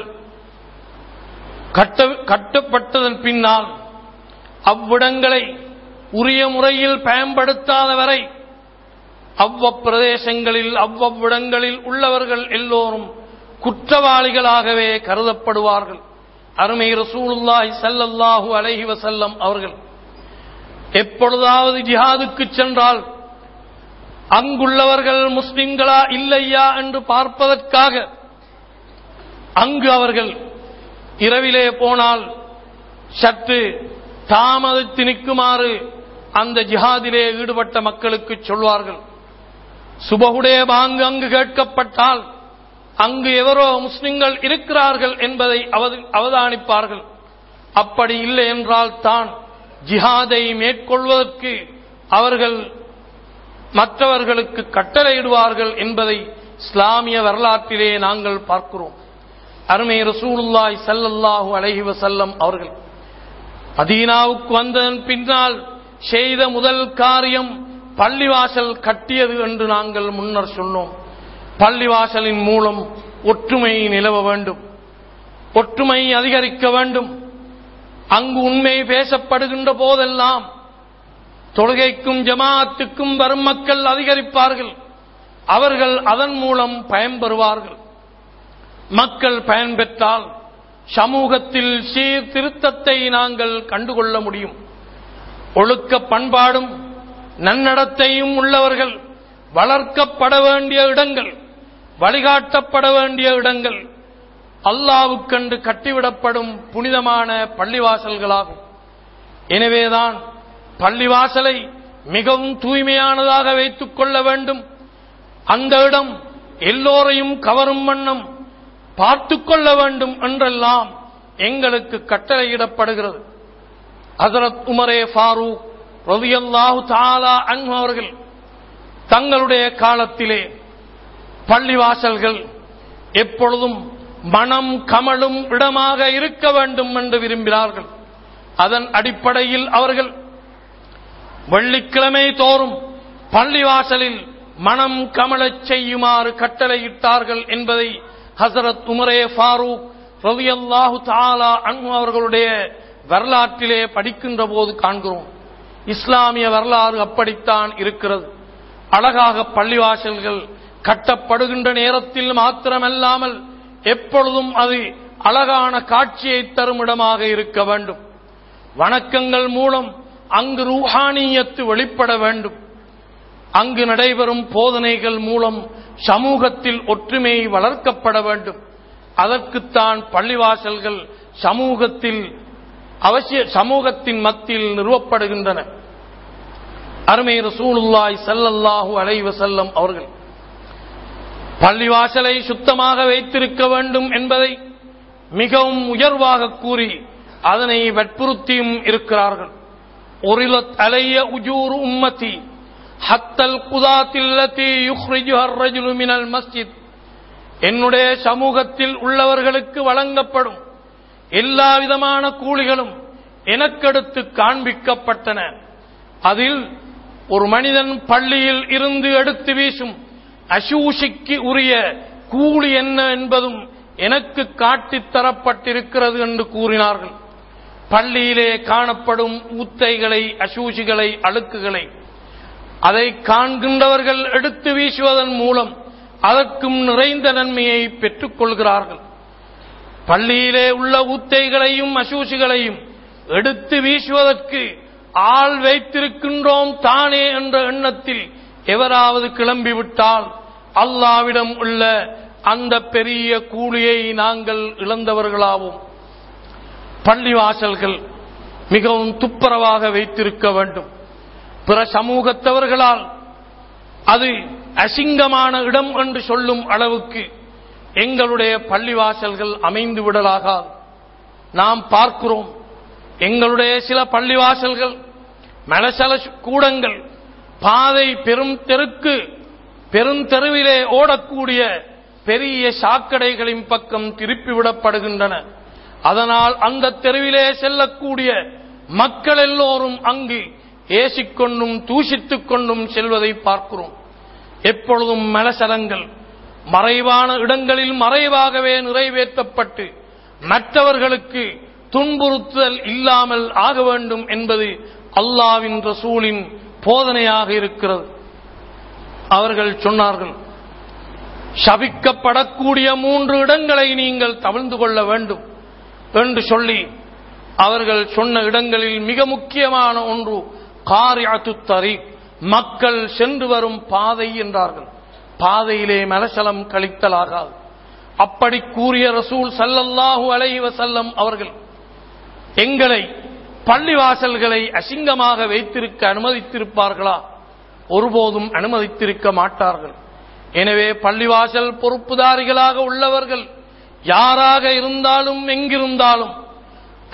கட்டப்பட்டதன் பின்னால் அவ்விடங்களை உரிய முறையில் பயன்படுத்தாத வரை அவ்வப்பிரதேசங்களில் அவ்வவ்விடங்களில் உள்ளவர்கள் எல்லோரும் குற்றவாளிகளாகவே கருதப்படுவார்கள். அருமை ரசூலுல்லாஹி ஸல்லல்லாஹு அலைஹி வஸல்லம் அவர்கள் எப்பொழுதாவது ஜிஹாதுக்கு சென்றால் அங்குள்ளவர்கள் முஸ்லிம்களா இல்லையா என்று பார்ப்பதற்காக அங்கு அவர்கள் இரவிலே போனால் சற்று தாமதித்து நிற்குமாறு அந்த ஜிஹாதிலே ஈடுபட்ட மக்களுக்கு சொல்வார்கள். சுபஹுடைய பாங்கு அங்கு கேட்கப்பட்டால் அங்கு எவரோ முஸ்லிம்கள் இருக்கிறார்கள் என்பதை அவதானிப்பார்கள். அப்படி இல்லை என்றால் தான் ஜிஹாதை மேற்கொள்வதற்கு அவர்கள் மற்றவர்களுக்கு கட்டளையிடுவார்கள் என்பதை இஸ்லாமிய வரலாற்றிலே நாங்கள் பார்க்கிறோம். அருமை ரசூலுல்லாஹி ஸல்லல்லாஹு அலைஹி வஸல்லம் அவர்கள் மதீனாவுக்கு வந்ததன் பின்னால் செய்த முதல் காரியம் பள்ளிவாசல் கட்டியது என்று நாங்கள் முன்னர் சொன்னோம். பள்ளிவாசலின் மூலம் ஒற்றுமை நிலவ வேண்டும், ஒற்றுமை அதிகரிக்க வேண்டும். அங்கு உண்மை பேசப்படுகின்ற போதெல்லாம் தொழுகைக்கும் ஜமாஅத்துக்கும் வரும் மக்கள் அதிகரிப்பார்கள். அவர்கள் அதன் மூலம் பயன்பெறுவார்கள். மக்கள் பயன்பெற்றால் சமூகத்தில் சீர்திருத்தத்தை நாங்கள் கண்டுகொள்ள முடியும். ஒழுக்க பண்பாடும் நன்னடத்தையும் உள்ளவர்கள் வளர்க்கப்பட வேண்டிய இடங்கள், வழிகாட்டப்பட வேண்டிய இடங்கள் அல்லாஹ்வுக்கென்று கட்டிவிடப்படும் புனிதமான பள்ளிவாசல்களாகும். எனவேதான் பள்ளிவாசலை மிகவும் தூய்மையானதாக வைத்துக் கொள்ள வேண்டும். அந்த இடம் எல்லோரையும் கவரும் வண்ணம் பார்த்துக் கொள்ள வேண்டும் என்றெல்லாம் எங்களுக்கு கட்டளையிடப்படுகிறது. ஹஜ்ரத் உமரே ஃபாரூக் ரலியல்லாஹு தஆலா அன்ஹு அவர்கள் தங்களுடைய காலத்திலே பள்ளிவாசல்கள் எப்பொழுதும் மனம் கமழும் இடமாக இருக்க வேண்டும் என்று விரும்பினார்கள். அதன் அடிப்படையில் அவர்கள் வெள்ளிக்கிழமை தோறும் பள்ளிவாசலில் மனம் கமழச் செய்யுமாறு கட்டளையிட்டார்கள் என்பதை ஹசரத் உமரே ஃபாரூக் ரலியல்லாஹு தஆலா அன்ஹு அவர்களுடைய வரலாற்றிலே படிக்கின்ற போது காண்கிறோம். இஸ்லாமிய வரலாறு அப்படித்தான் இருக்கிறது. அழகாக பள்ளிவாசல்கள் கட்டப்படுகின்ற நேரத்தில் மாத்திரமல்லாமல் எப்பொழுதும் அது அழகான காட்சியை தரும் இடமாக இருக்க வேண்டும். வணக்கங்கள் மூலம் அங்கு ரூஹானியத்து வெளிப்பட வேண்டும். அங்கு நடைபெறும் போதனைகள் மூலம் சமூகத்தில் ஒற்றுமை வளர்க்கப்பட வேண்டும். அதற்குத்தான் பள்ளிவாசல்கள் சமூகத்தில் அவசிய சமூகத்தின் மத்தியில் நிறுவப்படுகின்றன. அருமை ரசூலுல்லாஹி ஸல்லல்லாஹு அலைஹி வஸல்லம் அவர்கள் பள்ளிவாசலை சுத்தமாக வைத்திருக்க வேண்டும் என்பதை மிகவும் உயர்வாக கூறி அதனை வற்புறுத்தியும் இருக்கிறார்கள். உரிலத் அலைய உஜூரு உம்மதி ஹத்தல் குதாதில்லதி யுக்ரிஜுஹா அர்ரஜுலு மினல் மஸ்ஜித், என்னுடைய சமூகத்தில் உள்ளவர்களுக்கு வழங்கப்படும் எல்லா விதமான கூலிகளும் எனக்கெடுத்து காண்பிக்கப்பட்டன. அதில் ஒரு மனிதன் பள்ளியில் இருந்து எடுத்து வீசும் அசூஷிக்கு உரிய கூலி என்ன என்பதும் எனக்கு காட்டித் தரப்பட்டிருக்கிறது என்று கூறினார்கள். பள்ளியிலே காணப்படும் ஊத்தைகளை, அசூஷிகளை, அழுக்குகளை அதை காண்கின்றவர்கள் எடுத்து வீசுவதன் மூலம் அதற்கும் நிறைந்த நன்மையை பெற்றுக் கொள்கிறார்கள். பள்ளியிலே உள்ள ஊத்தைகளையும் அசூஷிகளையும் எடுத்து வீசுவதற்கு ஆள் வைத்திருக்கின்றோம் தானே என்ற எண்ணத்தில் எவராவது கிளம்பிவிட்டால் அல்லாஹ்விடம் உள்ள அந்த பெரிய கூலியை நாங்கள் இழந்தவர்களாவோம். பள்ளிவாசல்கள் மிகவும் துப்புரவாக வைத்திருக்க வேண்டும். பிற சமூகத்தவர்களால் அது அசிங்கமான இடம் என்று சொல்லும் அளவுக்கு எங்களுடைய பள்ளிவாசல்கள் அமைந்து விடலாகாது. நாம் பார்க்கிறோம், எங்களுடைய சில பள்ளிவாசல்கள் மலசல கூடங்கள், பாதை பெரும் தெருக்கு பெருந்தெருவிலே ஓடக்கூடிய பெரிய சாக்கடைகளின் பக்கம் திருப்பிவிடப்படுகின்றன. அதனால் அந்த தெருவிலே செல்லக்கூடிய மக்கள் எல்லோரும் அங்கு ஏசிக்கொண்டும் தூஷித்துக் கொண்டும் செல்வதை பார்க்கிறோம். எப்பொழுதும் மலசலங்கள் மறைவான இடங்களில் மறைவாகவே நிறைவேற்றப்பட்டு மற்றவர்களுக்கு துன்புறுத்தல் இல்லாமல் ஆக வேண்டும் என்பது அல்லாஹ்வின் ரசூலின் போதனையாக இருக்கிறது. அவர்கள் சொன்னார்கள், சபிக்கப்படக்கூடிய மூன்று இடங்களை நீங்கள் தவிர்த்து கொள்ள வேண்டும் என்று சொல்லி அவர்கள் சொன்ன இடங்களில் மிக முக்கியமான ஒன்று காரிஅத்து தரீக், மக்கள் சென்று வரும் பாதை என்றார்கள். பாதையிலே மலசலம் கழித்தலாகாது. அப்படி கூறிய ரசூல் ஸல்லல்லாஹு அலைஹி வஸல்லம் அவர்கள் எங்களை பள்ளிவாசல்களை அசிங்கமாக வைத்திருக்க அனுமதித்திருப்பார்களா? ஒருபோதும் அனுமதித்திருக்க மாட்டார்கள். எனவே பள்ளிவாசல் பொறுப்புதாரிகளாக உள்ளவர்கள் யாராக இருந்தாலும் எங்கிருந்தாலும்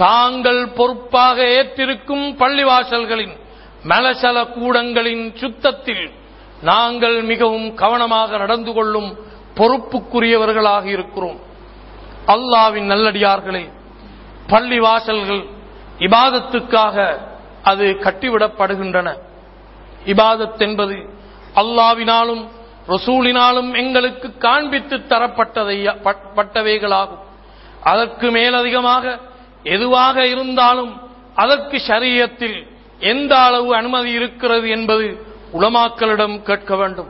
தாங்கள் பொறுப்பாக ஏற்றிருக்கும் பள்ளிவாசல்களின் மலசல கூடங்களின் சுத்தத்தில் நாங்கள் மிகவும் கவனமாக நடந்து கொள்ளும் பொறுப்புக்குரியவர்களாக இருக்கிறோம். அல்லாஹ்வின் நல்லடியார்களே, பள்ளிவாசல்கள் இபாதத்துக்காக அது கட்டிவிடப்படுகின்றன. இபாதத் என்பது அல்லாஹ்வினாலும் ரசூலினாலும் எங்களுக்கு காண்பித்து தரப்பட்டவைகளாகும். அதற்கு மேலதிகமாக எதுவாக இருந்தாலும் அதற்கு ஷரியத்தில் எந்த அளவு அனுமதி இருக்கிறது என்பது உலமாக்களிடம் கேட்க வேண்டும்.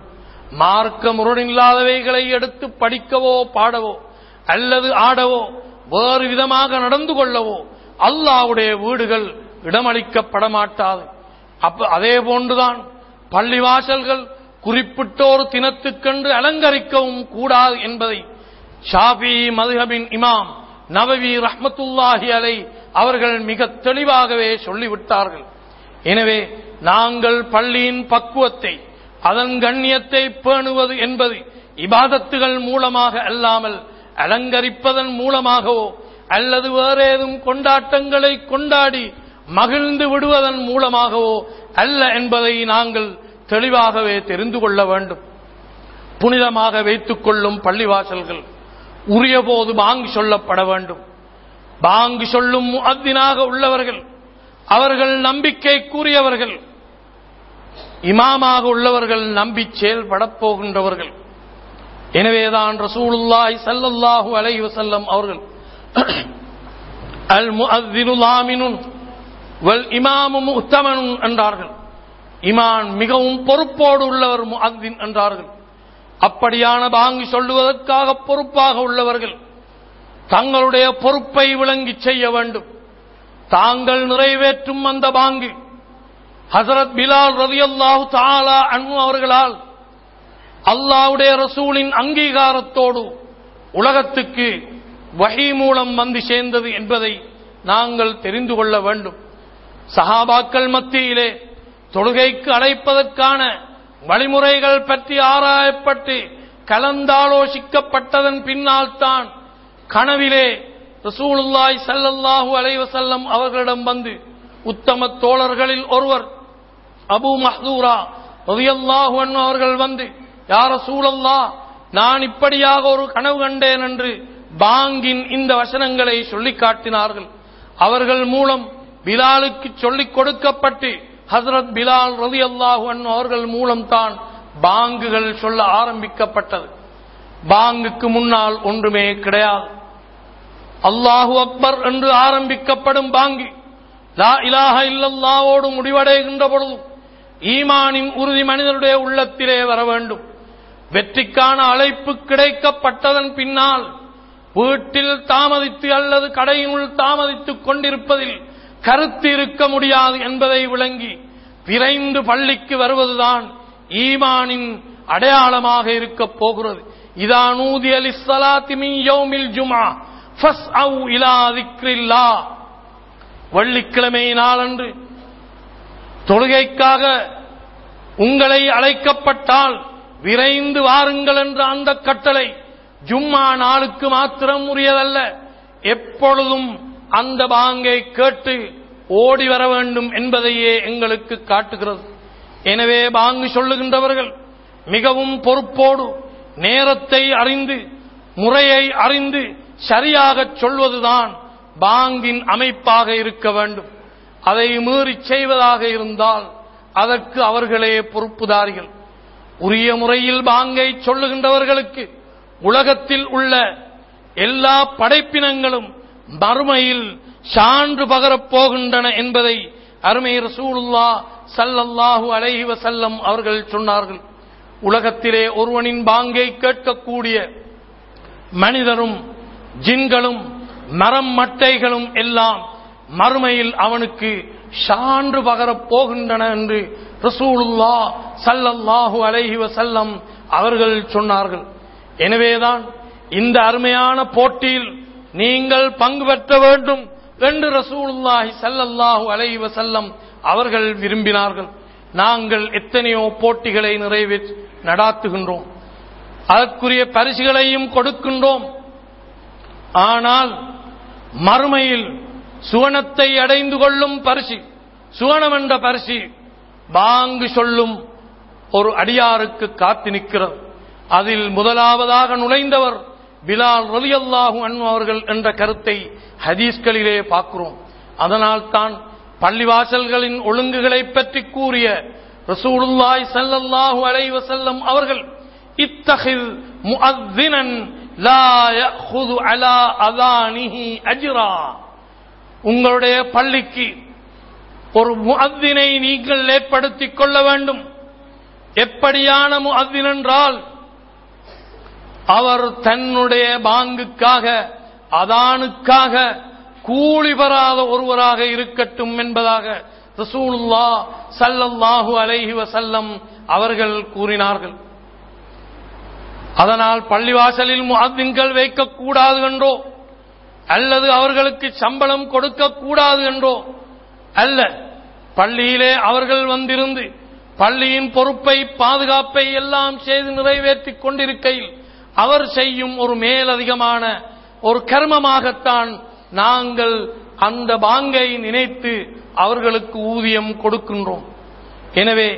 மார்க்க முரணில்லாதவைகளை எடுத்து படிக்கவோ பாடவோ அல்லது ஆடவோ வேறு விதமாக நடந்து கொள்ளவோ அல்லாஹ்வுடைய வீடுகள் இடமளிக்கப்பட மாட்டாது. அதே போன்றுதான் பள்ளிவாசல்கள் குறிப்பிட்டோர் தினத்துக்கென்று அலங்கரிக்கவும் கூடாது என்பதை ஷாஃபிஈ மதுஹபின் இமாம் நவவி ரஹ்மத்துல்லாஹி அலைஹி அவர்கள் மிக தெளிவாகவே சொல்லிவிட்டார்கள். எனவே நாங்கள் பள்ளியின் பக்குவத்தை, அதன் கண்ணியத்தை பேணுவது என்பது இபாதத்துகள் மூலமாக அல்லாமல் அலங்கரிப்பதன் மூலமாகவோ அல்லது வேறேதும் கொண்டாட்டங்களை கொண்டாடி மகிழ்ந்து விடுவதன் மூலமாகவோ அல்ல என்பதை நாங்கள் தெளிவாகவே தெரிந்து கொள்ள வேண்டும். புனிதமாக வைத்துக் கொள்ளும் பள்ளிவாசல்கள் உரிய போது பாங்கு சொல்லப்பட வேண்டும். பாங்கு சொல்லும் முஅத்தினாக உள்ளவர்கள், அவர்கள் நம்பிக்கைக்குரியவர்கள். இமாமாக உள்ளவர்கள் நம்பி செயல்படப் போகின்றவர்கள். எனவேதான் ரசூலுல்லாஹி ஸல்லல்லாஹு அலைஹி வஸல்லம் அவர்கள் அல் முஅத்தினுல் ஆமினுன் வல் இமாமு முஹ்தமனுன் என்றார்கள். இமான் மிகவும் பொறுப்போடு உள்ளவர் முஅத்தின் என்றார்கள். அப்படியான பாங்கு சொல்லுவதற்காக பொறுப்பாக உள்ளவர்கள் தங்களுடைய பொறுப்பை விளங்கி செய்ய வேண்டும். தாங்கள் நிறைவேற்றும் அந்த பாங்கு ஹசரத் பிலால் ரலியல்லாஹு தஆலா அன்ஹு அவர்களால் அல்லாஹ்வுடைய ரசூலின் அங்கீகாரத்தோடு உலகத்துக்கு வஹீ மூலம் வந்து சேர்ந்தது என்பதை நாங்கள் தெரிந்து கொள்ள வேண்டும். சஹாபாக்கள் மத்தியிலே தொழுகைக்கு அழைப்பதற்கான வழிமுறைகள் பற்றி ஆராயப்பட்டு கலந்தாலோசிக்கப்பட்டதன் பின்னால் தான் கனவிலே ரசூலுல்லாஹி ஸல்லல்லாஹு அலைஹி வஸல்லம் அவர்களிடம் வந்து உத்தம தோழர்களில் ஒருவர் அபூ மஹ்தூரா ரலியல்லாஹு அன்ஹு அவர்கள் வந்து, யா ரசூலல்லாஹ், நான் இப்படியாக ஒரு கனவு கண்டேன் என்று பாங்கின் இந்த வசனங்களை சொல்லிக் காட்டினார்கள். அவர்கள் மூலம் பிலாலுக்கு சொல்லிக் கொடுக்கப்பட்டு ஹசரத் பிலால் ரலியல்லாஹு அன்ஹு அவர்கள் மூலம்தான் பாங்குகள் சொல்ல ஆரம்பிக்கப்பட்டது. பாங்குக்கு முன்னால் ஒன்றுமே கிடையாது. அல்லாஹு அக்பர் என்று ஆரம்பிக்கப்படும் பாங்கி லா இலாஹ இல்லல்லாஹ்வோடு முடிவடைகின்ற பொழுதும் ஈமானின் உறுதி மனிதனுடைய உள்ளத்திலே வர வேண்டும். வெற்றிக்கான அழைப்பு கிடைக்கப்பட்டதன் பின்னால் வீட்டில் தாமதித்து அல்லது கடையினுள் தாமதித்துக் கொண்டிருப்பதில் கருத்து இருக்க முடியாது என்பதை விளங்கி விரைந்து பள்ளிக்கு வருவதுதான் ஈமானின் அடையாளமாக இருக்க போகிறது. இதா நூதிய லிஸ்ஸலாத்தி மின் யௌமில் ஜும்ஆ ஃபஸ்அவு இலா திக்ரில்லாஹ். வெள்ளிக்கிழமை நாளன்று தொழுகைக்காக உங்களை அழைக்கப்பட்டால் விரைந்து வாருங்கள் என்ற அந்த கட்டளை ஜும்மா நாளுக்கு மாத்திரம் உரியதல்ல. எப்பொழுதும் அந்த பாங்கை கேட்டு ஓடி வர வேண்டும் என்பதையே எங்களுக்கு காட்டுகிறது. எனவே பாங்கு சொல்லுகின்றவர்கள் மிகவும் பொறுப்போடு நேரத்தை அறிந்து முறையை அறிந்து சரியாக சொல்வதுதான் பாங்கின் அமைப்பாக இருக்க வேண்டும். அதை மீறி செய்வதாக இருந்தால் அதற்கு அவர்களே பொறுப்புதாரிகள். உரிய முறையில் பாங்கை சொல்லுகின்றவர்களுக்கு உலகத்தில் உள்ள எல்லா படைப்பினங்களும் மறுமையில் சான்று பகரப் போகின்றன என்பதை அருமை ரசூலுல்லாஹ் ஸல்லல்லாஹு அலைஹி வஸல்லம் அவர்கள் சொன்னார்கள். உலகத்திலே ஒருவனின் பாங்கை கேட்கக்கூடிய மனிதரும் ஜின்களும் மரம் மட்டைகளும் எல்லாம் மறுமையில் அவனுக்கு சான்று பகரப் போகின்றன என்று ரசூலுல்லாஹ் ஸல்லல்லாஹு அலைஹி வஸல்லம் அவர்கள் சொன்னார்கள். எனவேதான் இந்த அருமையான போட்டியில் நீங்கள் பங்கு பெற்ற வேண்டும் என்று ரசூலுல்லாஹி ஸல்லல்லாஹு அலைஹி வஸல்லம் அவர்கள் விரும்பினார்கள். நாங்கள் எத்தனையோ போட்டிகளை நிறைவேற்றி நடாத்துகின்றோம், அதற்குரிய பரிசுகளையும் கொடுக்கின்றோம். ஆனால் மறுமையில் சுவனத்தை அடைந்து கொள்ளும் பரிசு, சுவனம் என்ற பரிசு பாங்கு சொல்லும் ஒரு அடியாருக்கு காத்து நிற்கிறது. அதில் முதலாவதாக நுழைந்தவர் பிலால் ரலியல்லாஹு அன்ஹு அவர்கள் என்ற கருத்தை ஹதீஸ்களிலே பார்க்கிறோம். அதனால் தான் பள்ளிவாசல்களின் ஒழுங்குகளை பற்றி கூறிய ரசூலுல்லாஹி ஸல்லல்லாஹு அலைஹி வஸல்லம் அவர்கள், இத்தகில் முஅத்தினன் லா யஅகுது அலா அதானிஹி அஜ்ரா, உங்களுடைய பள்ளிக்கு ஒரு முஅத்தினை நீங்கள் ஏற்படுத்திக் கொள்ள வேண்டும். எப்படியான முஅத்தின் என்றால் அவர் தன்னுடைய பாங்குக்காக அதானுக்காக கூலி பெறாத ஒருவராக இருக்கட்டும் என்பதாக ரசூலுல்லாஹ் ஸல்லல்லாஹு அலைஹி வஸல்லம் அவர்கள் கூறினார்கள். அதனால் பள்ளிவாசலில் முஅத்தின்கள் வைக்கக்கூடாது என்றோ அல்லது அவர்களுக்கு சம்பளம் கொடுக்கக்கூடாது என்றோ அல்ல, பள்ளியிலே அவர்கள் வந்திருந்து பள்ளியின் பொறுப்பை பாதுகாப்பை எல்லாம் செய்து நிறைவேற்றிக் கொண்டிருக்கையில் அவர் செய்யும் ஒரு மேலதிகமான ஒரு கர்மமாகத்தான் நாங்கள் அந்த பாங்கை நினைத்து அவர்களுக்கு ஊதியம் கொடுக்கின்றோம். எனவே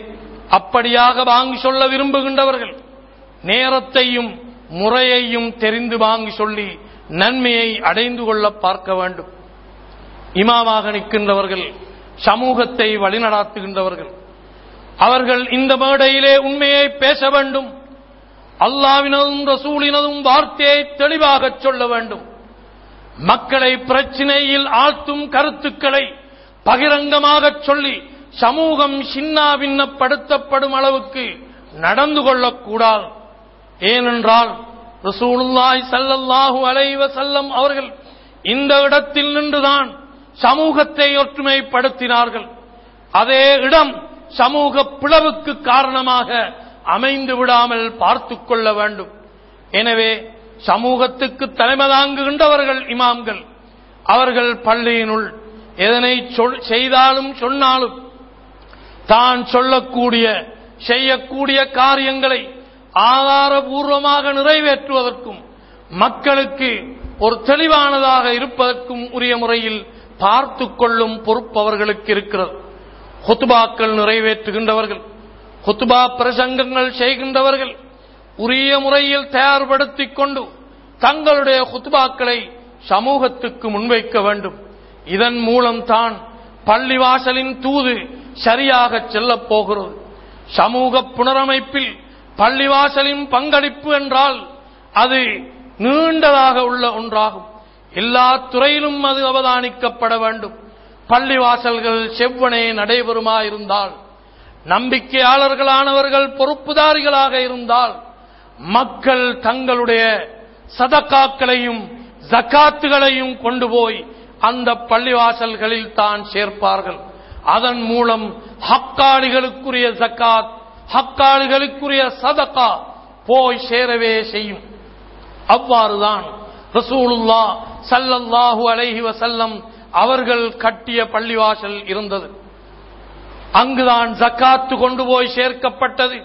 அப்படியாக பாங்கு சொல்ல விரும்புகின்றவர்கள் நேரத்தையும் முறையையும் தெரிந்து பாங்கு சொல்லி நன்மையை அடைந்து கொள்ள பார்க்க வேண்டும். இமாமாக நிற்கின்றவர்கள் சமூகத்தை வழிநடாத்துகின்றவர்கள். அவர்கள் இந்த மேடையிலே உண்மையை பேச வேண்டும். அல்லாஹ்வினதும் ரசூலினதும் வார்த்தையை தெளிவாக சொல்ல வேண்டும். மக்களை பிரச்சினையில் ஆழ்த்தும் கருத்துக்களை பகிரங்கமாக சொல்லி சமூகம் சின்னாபின்னப்படுத்தப்படும் அளவுக்கு நடந்து கொள்ளக்கூடாது. ஏனென்றால் ரசூலுல்லாஹி ஸல்லல்லாஹு அலைஹி வஸல்லம் அவர்கள் இந்த இடத்தில் நின்றுதான் சமூகத்தை ஒற்றுமைப்படுத்தினார்கள். அதே இடம் சமூக பிளவுக்கு காரணமாக அமைந்து விடாமல் பார்த்துக் கொள்ள வேண்டும். எனவே சமூகத்துக்கு தலைமை தாங்குகின்றவர்கள் இமாம்கள், அவர்கள் பள்ளியினுள் எதனை செய்தாலும் சொன்னாலும் தான் சொல்லக்கூடிய செய்யக்கூடிய காரியங்களை ஆதாரபூர்வமாக நிறைவேற்றுவதற்கும் மக்களுக்கு ஒரு தெளிவானதாக இருப்பதற்கும் உரிய முறையில் பார்த்து கொள்ளும் பொறுப்பு அவர்களுக்கு இருக்கிறது. ஹுத்பாக்கள் நிறைவேற்றுகின்றவர்கள், ஹுத்பா பிரசங்கங்கள் செய்கின்றவர்கள் உரிய முறையில் தயார்படுத்திக் கொண்டு தங்களுடைய ஹுத்பாக்களை சமூகத்துக்கு முன்வைக்க வேண்டும். இதன் மூலம்தான் பள்ளிவாசலின் தூது சரியாக செல்லப் போகிறது. சமூக புனரமைப்பில் பள்ளிவாசலின் பங்களிப்பு என்றால் அது நீண்டதாக உள்ள ஒன்றாகும். எல்லா துறையிலும் அது அவதானிக்கப்பட வேண்டும். பள்ளிவாசல்கள் செவ்வனே நடைபெறுமாயிருந்தால், நம்பிக்கையாளர்களானவர்கள் பொறுப்புதாரிகளாக இருந்தால், மக்கள் தங்களுடைய சதக்காக்களையும் ஜக்காத்துகளையும் கொண்டு போய் அந்த பள்ளிவாசல்களில் தான் சேர்ப்பார்கள். அதன் மூலம் ஹக்காளிகளுக்குரிய ஜக்காத், ஹக்காளிகளுக்குரிய சதக்கா போய் சேரவே செய்யும். அவ்வாறுதான் ரசூலுல்லாஹ் ஸல்லல்லாஹு அலைஹி வஸல்லம் அவர்கள் கட்டிய பள்ளிவாசல் இருந்தது. அங்குதான் ஜக்காத்து கொண்டு போய் சேர்க்கப்பட்டது.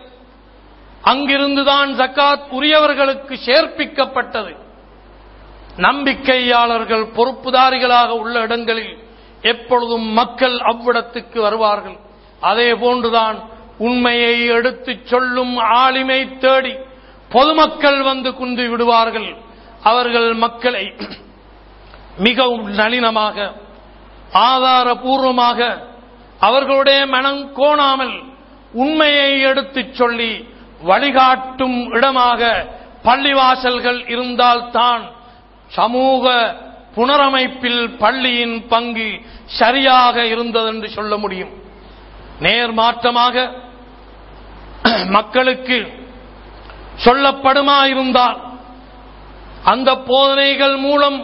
அங்கிருந்துதான் ஜக்காத் உரியவர்களுக்கு சேர்ப்பிக்கப்பட்டது. நம்பிக்கையாளர்கள் பொறுப்புதாரிகளாக உள்ள இடங்களில் எப்பொழுதும் மக்கள் அவ்விடத்துக்கு வருவார்கள். அதே போன்றுதான் உண்மையை எடுத்துச் சொல்லும் ஆலிமை தேடி பொதுமக்கள் வந்து குந்து விடுவார்கள். அவர்கள் மக்களை மிகவும் நளினமாக, ஆதாரபூர்வமாக, அவர்களுடைய மனம் கோணாமல் உண்மையை எடுத்துச் சொல்லி வழிகாட்டும் இடமாக பள்ளிவாசல்கள் இருந்தால்தான் சமூக புனரமைப்பில் பள்ளியின் பங்கு சரியாக இருந்தது என்று சொல்ல முடியும். நேர்மாற்றமாக மக்களுக்கு சொல்லப்படுமா இருந்தால், அந்த போதனைகள் மூலம்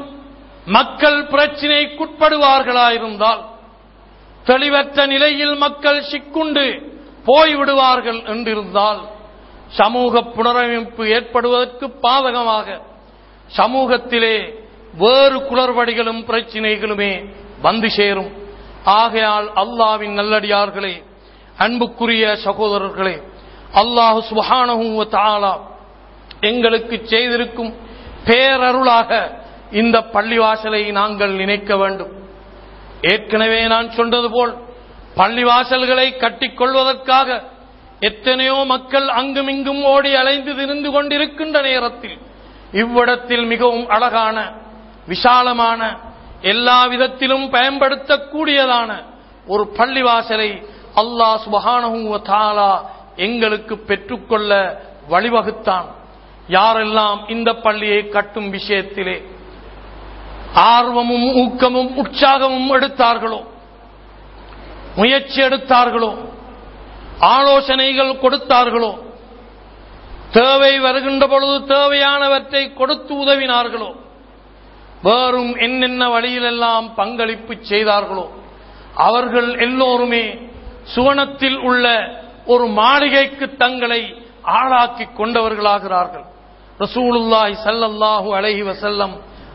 மக்கள் பிரச்சினைக்குட்படுவார்களாயிருந்தால், தெளிவற்ற நிலையில் மக்கள் சிக்குண்டு போய்விடுவார்கள் என்றிருந்தால், சமூக புனரமைப்பு ஏற்படுவதற்கு பாதகமாக சமூகத்திலே வேறு குளறுபடிகளும் பிரச்சினைகளுமே வந்து சேரும். ஆகையால் அல்லாஹ்வின் நல்லடியார்களே, அன்புக்குரிய சகோதரர்களே, அல்லாஹ் சுப்ஹானஹு வ தஆலா எங்களுக்கு செய்திருக்கும் பேரருளாக இந்த பள்ளிவாசலை நாங்கள் நினைக்க வேண்டும். ஏற்கனவே நான் சொன்னது போல் பள்ளிவாசல்களை கட்டிக்கொள்வதற்காக எத்தனையோ மக்கள் அங்குமிங்கும் ஓடி அலைந்து திரிந்து கொண்டிருக்கின்ற நேரத்தில், இவ்விடத்தில் மிகவும் அழகான, விசாலமான, எல்லா விதத்திலும் பயன்படுத்தக்கூடியதான ஒரு பள்ளிவாசலை அல்லாஹ் சுப்ஹானஹு வ தஆலா எங்களுக்கு பெற்றுக்கொள்ள வழிவகுத்தான். யாரெல்லாம் இந்த பள்ளியை கட்டும் விஷயத்திலே ஆர்வமும் ஊக்கமும் உற்சாகமும் எடுத்தார்களோ, முயற்சி எடுத்தார்களோ, ஆலோசனைகள் கொடுத்தார்களோ, தேவை வருகின்ற பொழுது தேவையானவற்றை கொடுத்து உதவினார்களோ, வேறும் என்னென்ன வழியிலெல்லாம் பங்களிப்பு செய்தார்களோ, அவர்கள் எல்லோருமே சுவனத்தில் உள்ள ஒரு மாளிகைக்கு தங்களை ஆளாக்கி கொண்டவர்களாகிறார்கள். ரசூலுல்லாஹி ஸல்லல்லாஹு அலைஹி வஸல்லம்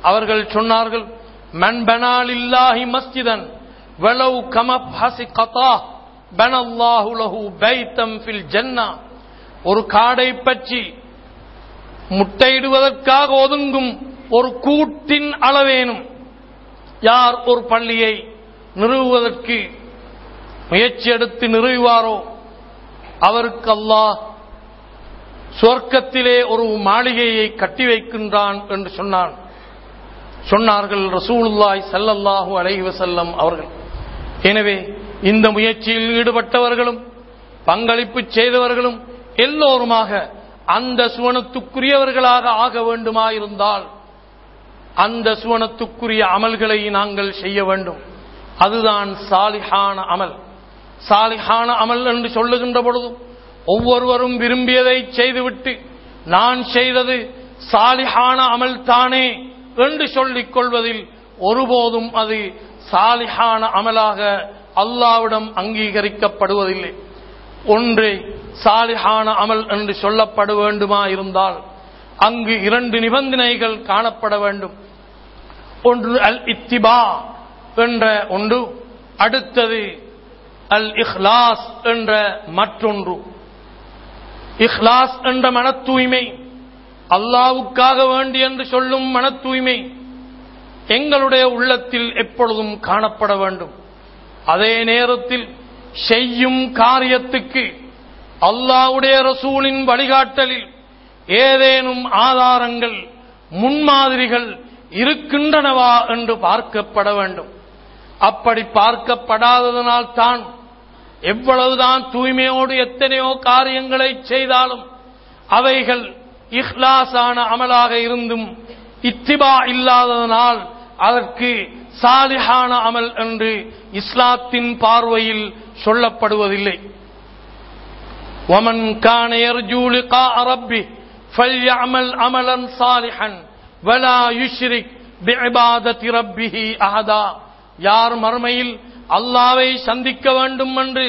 அவர்கள் சொன்னார்கள், மன் பனா லில்லாஹி மஸ்ஜிதன் வலவ் கம ஹஸிகதா பனல்லாஹு லஹு பைதம் ஃபில் ஜன்னா. ஒரு காடை பற்றி முட்டையிடுவதற்காக ஒதுங்கும் ஒரு கூட்டின் அளவேனும் யார் ஒரு பள்ளியை நிறுவுவதற்கு முயற்சி எடுத்து நிறுவுவாரோ, அவருக்கு அல்லாஹ் சொர்க்கத்திலே ஒரு மாளிகையை கட்டி வைக்கின்றான் என்று சொன்னான் சொன்னார்கள் ரசூலுல்லாஹி ஸல்லல்லாஹு அலைஹி வஸல்லம் அவர்கள். எனவே இந்த முயற்சியில் ஈடுபட்டவர்களும் பங்களிப்பு செய்தவர்களும் எல்லோருமாக அந்த சுவனத்துக்குரியவர்களாக ஆக வேண்டுமாயிருந்தால், அந்த சுவனத்துக்குரிய அமல்களை நாங்கள் செய்ய வேண்டும். அதுதான் சாலிஹான அமல். சாலிஹான அமல் என்று சொல்லுகின்ற பொழுதும் ஒவ்வொருவரும் விரும்பியதை செய்துவிட்டு நான் செய்தது சாலிஹான அமல் தானே என்று சொல்லிக் கொள்வதில் ஒருபோதும் அது சாலிஹான அமலாக அல்லாஹ்விடம் அங்கீகரிக்கப்படுவதில்லை. ஒன்று சாலிஹான அமல் என்று சொல்லப்பட வேண்டுமா இருந்தால் அங்கு இரண்டு நிபந்தனைகள் காணப்பட வேண்டும். ஒன்று அல் இத்திபா என்ற ஒன்று, அடுத்தது அல் இஹ்லாஸ் என்ற மற்றொன்று. இஹ்லாஸ் என்ற மன தூய்மை, அல்லாவுக்காக வேண்டி என்று சொல்லும் மன தூய்மை எங்களுடைய உள்ளத்தில் எப்பொழுதும் காணப்பட வேண்டும். அதே நேரத்தில் செய்யும் காரியத்துக்கு அல்லாஹ்வுடைய ரசூலின் வழிகாட்டலில் ஏதேனும் ஆதாரங்கள் முன்மாதிரிகள் இருக்கின்றனவா என்று பார்க்கப்பட வேண்டும். அப்படி பார்க்கப்படாததனால் தான் எவ்வளவுதான் தூய்மையோடு எத்தனையோ காரியங்களை செய்தாலும் அவைகள் இஹ்லாஸான அமலாக இருந்தும் இத்திபா இல்லாததனால் அதற்கு சாலிஹான அமல் என்று இஸ்லாத்தின் பார்வையில் சொல்லப்படுவதில்லை. وَمَنْ كَانَ يَرْجُو لِقَاءَ رَبِّهِ فَلْيَعْمَلْ عَمَلًا صَالِحًا وَلَا يُشْرِكْ بِعِبَادَةِ رَبِّهِ أَحَدًا. யார் மறுமையில் அல்லாஹ்வை சந்திக்க வேண்டும் என்று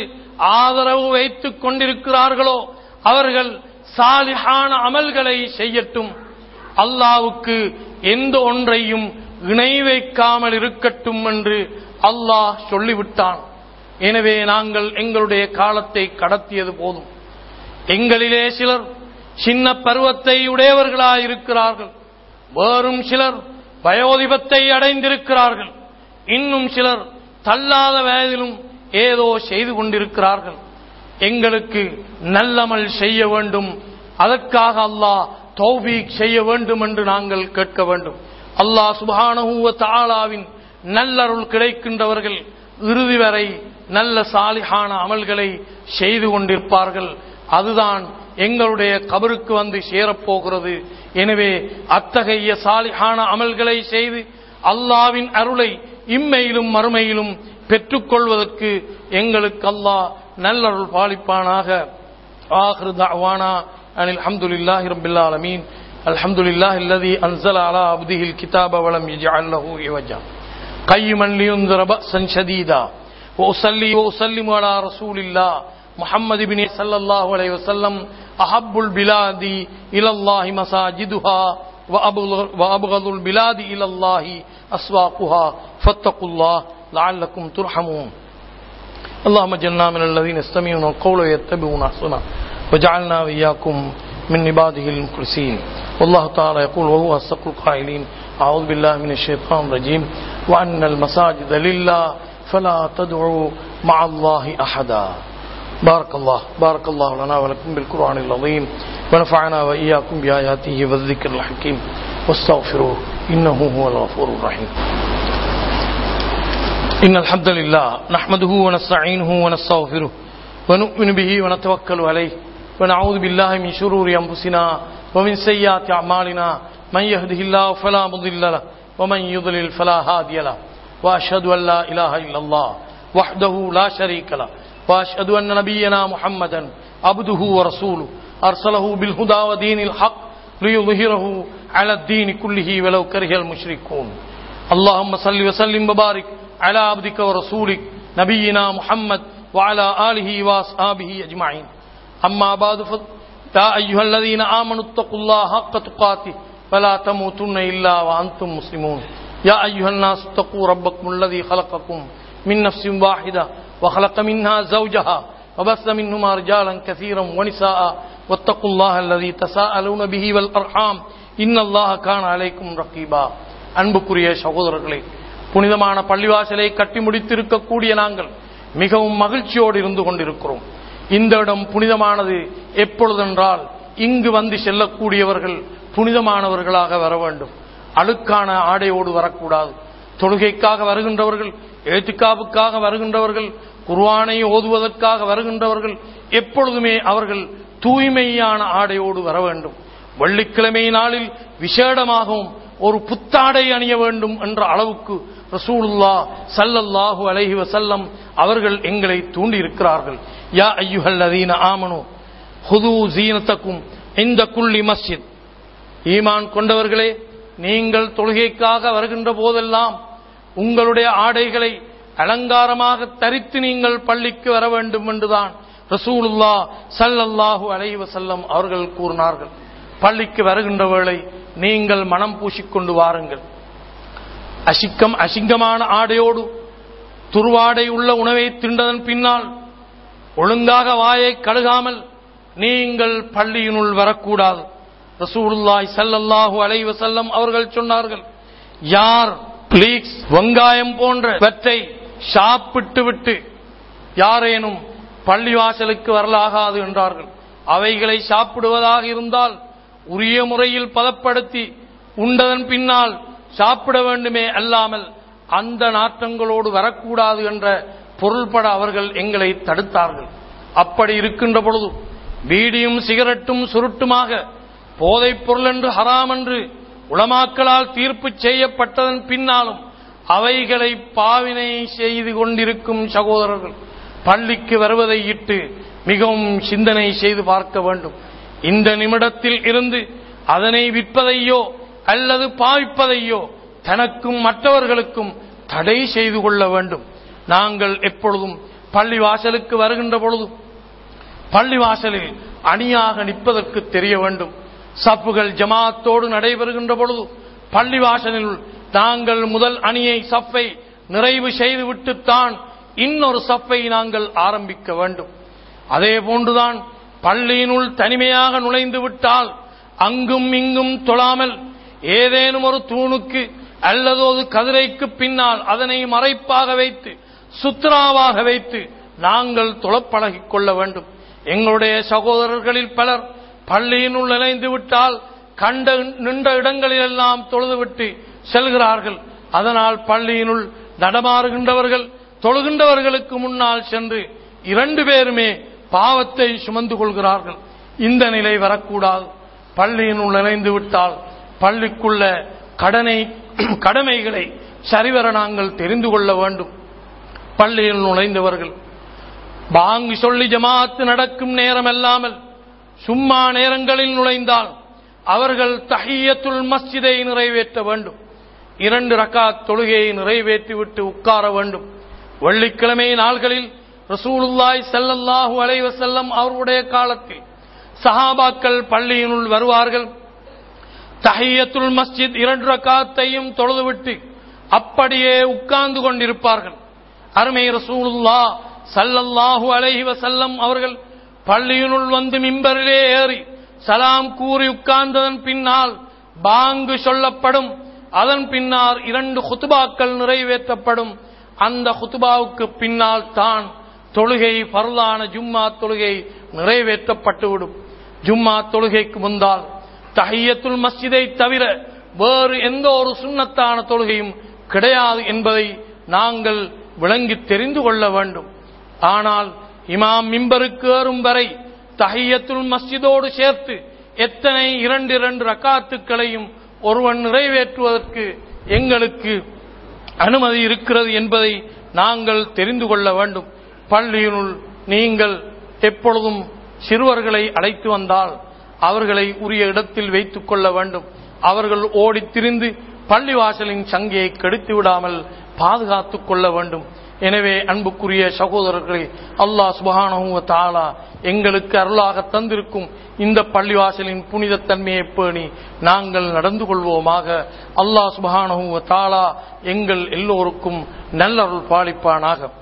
ஆதரவு வைத்துக் கொண்டிருக்கிறார்களோ அவர்கள் சாலிஹான அமல்களை செய்யட்டும், அல்லாஹ்வுக்கு எந்த ஒன்றையும் இணை வைக்காமல் இருக்கட்டும் என்று அல்லாஹ் சொல்லிவிட்டான். எனவே நாங்கள் எங்களுடைய காலத்தை கடத்தியது போதும். எங்களிலே சிலர் சின்ன பருவத்தை உடையவர்களாயிருக்கிறார்கள், வேறும் சிலர் வயோதிபத்தை அடைந்திருக்கிறார்கள், இன்னும் சிலர் தள்ளாத வயதிலும் ஏதோ செய்து கொண்டிருக்கிறார்கள். எங்களுக்கு நல்லமல் செய்ய வேண்டும், அதற்காக அல்லாஹ் தௌஃபீக் செய்ய வேண்டும் என்று நாங்கள் கேட்க வேண்டும். அல்லாஹ் சுப்ஹானஹு வ தஆலாவின் நல்லருள் கிடைக்கின்றவர்கள் இறுதி வரை நல்ல சாலிஹான அமல்களை செய்து கொண்டிருப்பார்கள். அதுதான் எங்களுடைய கபருக்கு வந்து சேரப்போகிறது. எனவே அத்தகைய சாலிஹான அமல்களை செய்து அல்லாஹ்வின் அருளை இம்மையிலும் மறுமையிலும் பெற்றுக்கொள்வதற்கு எங்களுக்கு அல்லாஹ் நல்லருள் பாலிப்பானாக. ஆகிரு தஅவானா அனில் ஹம்துலில்லாஹி ரப்பில் ஆலமீன். அல்ஹம்துலில்லாஹி அல்லதி அன்ஸல அலா அப்திஹில் கிதாப வலம் யஜஅல் லஹு இவஜா கையுமன் லியுன்ஸிர பஅஸன் ஷதீதா வஉஸல்லி வஉஸல்லிமு அலா ரசூலில்லாஹ் முஹம்மது இப்னி ஸல்லல்லாஹு அலைஹி வஸல்லம் அஹப்புல் பிலாதி இலல்லாஹி மஸாஜிதுஹா வஅப்கதுல் பிலாதி இலல்லாஹி அஸ்வாகுஹா ஃபத்தகுல்லாஹ் லஅல்லகும் துர்ஹமூன். اللهم اجعلنا من الذين يستمعون القول ويتبعون احسنه وجعلنا واياكم من عباده المخلصين. والله تعالى يقول وهو أصدق القائلين أعوذ بالله من الشيطان الرجيم وأن المساجد لله فلا تدعوا مع الله أحدا. بارك الله بارك الله لنا ولكم بالقرآن العظيم ونفعنا وإياكم بآياته والذكر الحكيم واستغفروه إنه هو الغفور الرحيم. إن الحمد لله نحمده ونستعينه ونستغفره ونؤمن به ونتوكل عليه ونعوذ بالله من شرور أنفسنا ومن سيئات أعمالنا من يهده الله فلا مضل له ومن يضلل فلا هادي له وأشهد أن لا إله إلا الله وحده لا شريك له وأشهد أن نبينا محمدا عبده ورسوله أرسله بالهدى ودين الحق ليظهره على الدين كله ولو كره المشركون. اللهم صل وسلم وبارك على عبدك ورسولك نبينا محمد وعلى آله وأصحابه أجمعين. أما بعد يا أيها الذين آمنوا اتقوا الله حق تقاته فلا تموتن إلا وأنتم مسلمون. يا أيها الناس اتقوا ربكم الذي خلقكم من نفس واحدة وخلق منها زوجها وبث منهما رجالا كثيرا ونساء واتقوا الله الذي تساءلون به والأرحام إن الله كان عليكم رقيبا. அன்புக்குரிய சகோதரர்களே, புனிதமான பள்ளிவாசலை கட்டி முடித்திருக்கக்கூடிய நாங்கள் மிகவும் மகிழ்ச்சியோடு இருந்து கொண்டிருக்கிறோம். இந்த இடம் புனிதமானது எப்பொழுதென்றால் இங்கு வந்து செல்லக்கூடியவர்கள் புனிதமானவர்களாக வர வேண்டும், அழுக்கான ஆடையோடு வரக்கூடாது. தொழுகைக்காக வருகின்றவர்கள், ஏத்திகாபுக்காக வருகின்றவர்கள், குர்ஆனை ஓதுவதற்காக வருகின்றவர்கள் எப்பொழுதுமே அவர்கள் தூய்மையான ஆடையோடு வர வேண்டும். வெள்ளிக்கிழமை நாளில் விசேடமாகவும் ஒரு புத்தாடை அணிய வேண்டும் என்ற அளவுக்கு ரசூலுல்லாஹ் ஸல்லல்லாஹு அலைஹி வஸல்லம் அவர்கள் எங்களை தூண்டி இருக்கிறார்கள். யா அய்யுஹல்லதீன ஆமனு ஹுது ஸீனத்தக்கும் இந்த குல்லி மஸ்ஜித். ஈமான் கொண்டவர்களே, நீங்கள் தொழுகைக்காக வருகின்ற போதெல்லாம் உங்களுடைய ஆடைகளை அலங்காரமாக தரித்து நீங்கள் பள்ளிக்கு வர வேண்டும் என்றுதான் ரசூலுல்லாஹ் ஸல்லல்லாஹு அலைஹி வஸல்லம் அவர்கள் கூறினார்கள். பள்ளிக்கு வருகின்ற வேளை நீங்கள் மனம் பூசிக்கொண்டு வாருங்கள். அசிங்கம் அசிங்கமான ஆடையோடு துருவாடை உள்ள உணவை தின்றதன் பின்னால் ஒழுங்காக வாயை கழுகாமல் நீங்கள் பள்ளியினுள் வரக்கூடாது. ரசூலுல்லாஹி ஸல்லல்லாஹு அலைஹி வஸல்லம் அவர்கள் சொன்னார்கள், யார் பிளீக்ஸ் வெங்காயம் போன்றவற்றை சாப்பிட்டு விட்டு யாரேனும் பள்ளிவாசலுக்கு வரலாகாது என்றார்கள். அவைகளை சாப்பிடுவதாக இருந்தால் உரிய முறையில் பதப்படுத்தி உண்டதன் பின்னால் சாப்பிட வேண்டுமே அல்லாமல் அந்த நாற்றங்களோடு வரக்கூடாது என்ற பொருள்பட அவர்கள் எங்களை தடுத்தார்கள். அப்படி இருக்கின்ற பொழுது பீடியும் சிகரெட்டும் சுருட்டுமாக போதைப் பொருள் என்று ஹராம் என்று உலமாக்களால் தீர்ப்பு செய்யப்பட்டதன் பின்னாலும் அவைகளை பாவினை செய்து கொண்டிருக்கும் சகோதரர்கள் பள்ளிக்கு வருவதை இட்டு மிகவும் சிந்தனை செய்து பார்க்க வேண்டும். இந்த நிமிடத்தில் இருந்து அதனை விற்பதையோ அல்லது பாவிப்பதையோ தனக்கும் மற்றவர்களுக்கும் தடை செய்து கொள்ள வேண்டும். நாங்கள் எப்பொழுதும் பள்ளி வாசலுக்கு வருகின்ற பொழுது பள்ளி வாசலில் அணியாக நிற்பதற்கு தெரிய வேண்டும். சப்புகள் ஜமாத்தோடு நடைபெறுகின்ற பொழுது பள்ளி வாசலில் நாங்கள் முதல் அணியை சப்பை நிறைவு செய்துவிட்டுத்தான் இன்னொரு சப்பை நாங்கள் ஆரம்பிக்க வேண்டும். அதே போன்றுதான் பள்ளியினுள் தனிமையாக நுழைந்து விட்டால் அங்கும் இங்கும் தொழாமல் ஏதேனும் ஒரு தூணுக்கு அல்லது ஒரு கதிரைக்கு பின்னால் அதனை மறைப்பாக வைத்து சுத்ராவாக வைத்து நாங்கள் தொழப்பழகிக் கொள்ள வேண்டும். எங்களுடைய சகோதரர்களில் பலர் பள்ளியினுள் நுழைந்து விட்டால் கண்ட நின்ற இடங்களிலெல்லாம் தொழுதுவிட்டு செல்கிறார்கள். அதனால் பள்ளியினுள் நடமாறுகின்றவர்கள் தொழுகின்றவர்களுக்கு முன்னால் சென்று இரண்டு பேருமே பாவத்தை சுமந்து கொள்கிறார்கள். இந்த நிலை வரக்கூடாது. பள்ளியினுள் நுழைந்து விட்டால் பள்ளிக்குள்ள கடனை கடமைகளை சரிவர நாங்கள் தெரிந்து கொள்ள வேண்டும். பள்ளியில் நுழைந்தவர்கள் பாங்கு சொல்லி ஜமாஅத்து நடக்கும் நேரம் அல்லாமல் சும்மா நேரங்களில் நுழைந்தால் அவர்கள் தஹியத்துல் மஸ்ஜிதை நிறைவேற்ற வேண்டும். இரண்டு ரக்காத் தொழுகையை நிறைவேற்றிவிட்டு உட்கார வேண்டும். வெள்ளிக்கிழமை நாள்களில் ரசூலுல்லாஹி ஸல்லல்லாஹு அலைஹி வஸல்லம் அவருடைய காலத்தில் சஹாபாக்கள் பள்ளியினுள் வருவார்கள். தஹியத்துல் மஸ்ஜித் இரண்டு ரக்காத்தையும் தொழுதுவிட்டு அப்படியே உட்கார்ந்து கொண்டிருப்பார்கள். அருமை ரசூலுல்லாஹி ஸல்லல்லாஹு அலைஹி வஸல்லம் அவர்கள் பள்ளியினுள் வந்து மிம்பரிலே ஏறி சலாம் கூறி உட்கார்ந்ததன் பின்னால் பாங்கு சொல்லப்படும். அதன் பின்னால் இரண்டு குத்துபாக்கள் நிறைவேற்றப்படும். அந்த குத்துபாவுக்கு பின்னால் தான் தொழுகை பரலான ஜும்மா தொழுகை நிறைவேற்றப்பட்டுவிடும். ஜும்மா தொழுகைக்கு முந்தால் தஹியத்துல் மஸ்ஜிதை தவிர வேறு எந்த ஒரு சுன்னத்தான தொழுகையும் கிடையாது என்பதை நாங்கள் விளங்கி தெரிந்து கொள்ள வேண்டும். ஆனால் இமாம் மிம்பருக்கு ஏறும் வரை தஹியத்துல் மஸ்ஜிதோடு சேர்த்து எத்தனை இரண்டு இரண்டு ரக்காத்துக்களையும் ஒருவன் நிறைவேற்றுவதற்கு எங்களுக்கு அனுமதி இருக்கிறது என்பதை நாங்கள் தெரிந்து கொள்ள வேண்டும். பள்ளியினுள் நீங்கள் எப்பொழுதும் சிறுவர்களை அழைத்து வந்தால் அவர்களை உரிய இடத்தில் வைத்துக் கொள்ள வேண்டும். அவர்கள் ஓடித்திரிந்து பள்ளிவாசலின் சங்கையை கெடுத்து விடாமல் பாதுகாத்துக் கொள்ள வேண்டும். எனவே அன்புக்குரிய சகோதரர்களை, அல்லாஹ் சுப்ஹானஹு வ தஆலா எங்களுக்கு அருளாக தந்திருக்கும் இந்த பள்ளிவாசலின் புனிதத்தன்மையை பேணி நாங்கள் நடந்து கொள்வோமாக. அல்லாஹ் சுப்ஹானஹு வ தஆலா எங்கள் எல்லோருக்கும் நல்லருள் பாலிப்பானாக.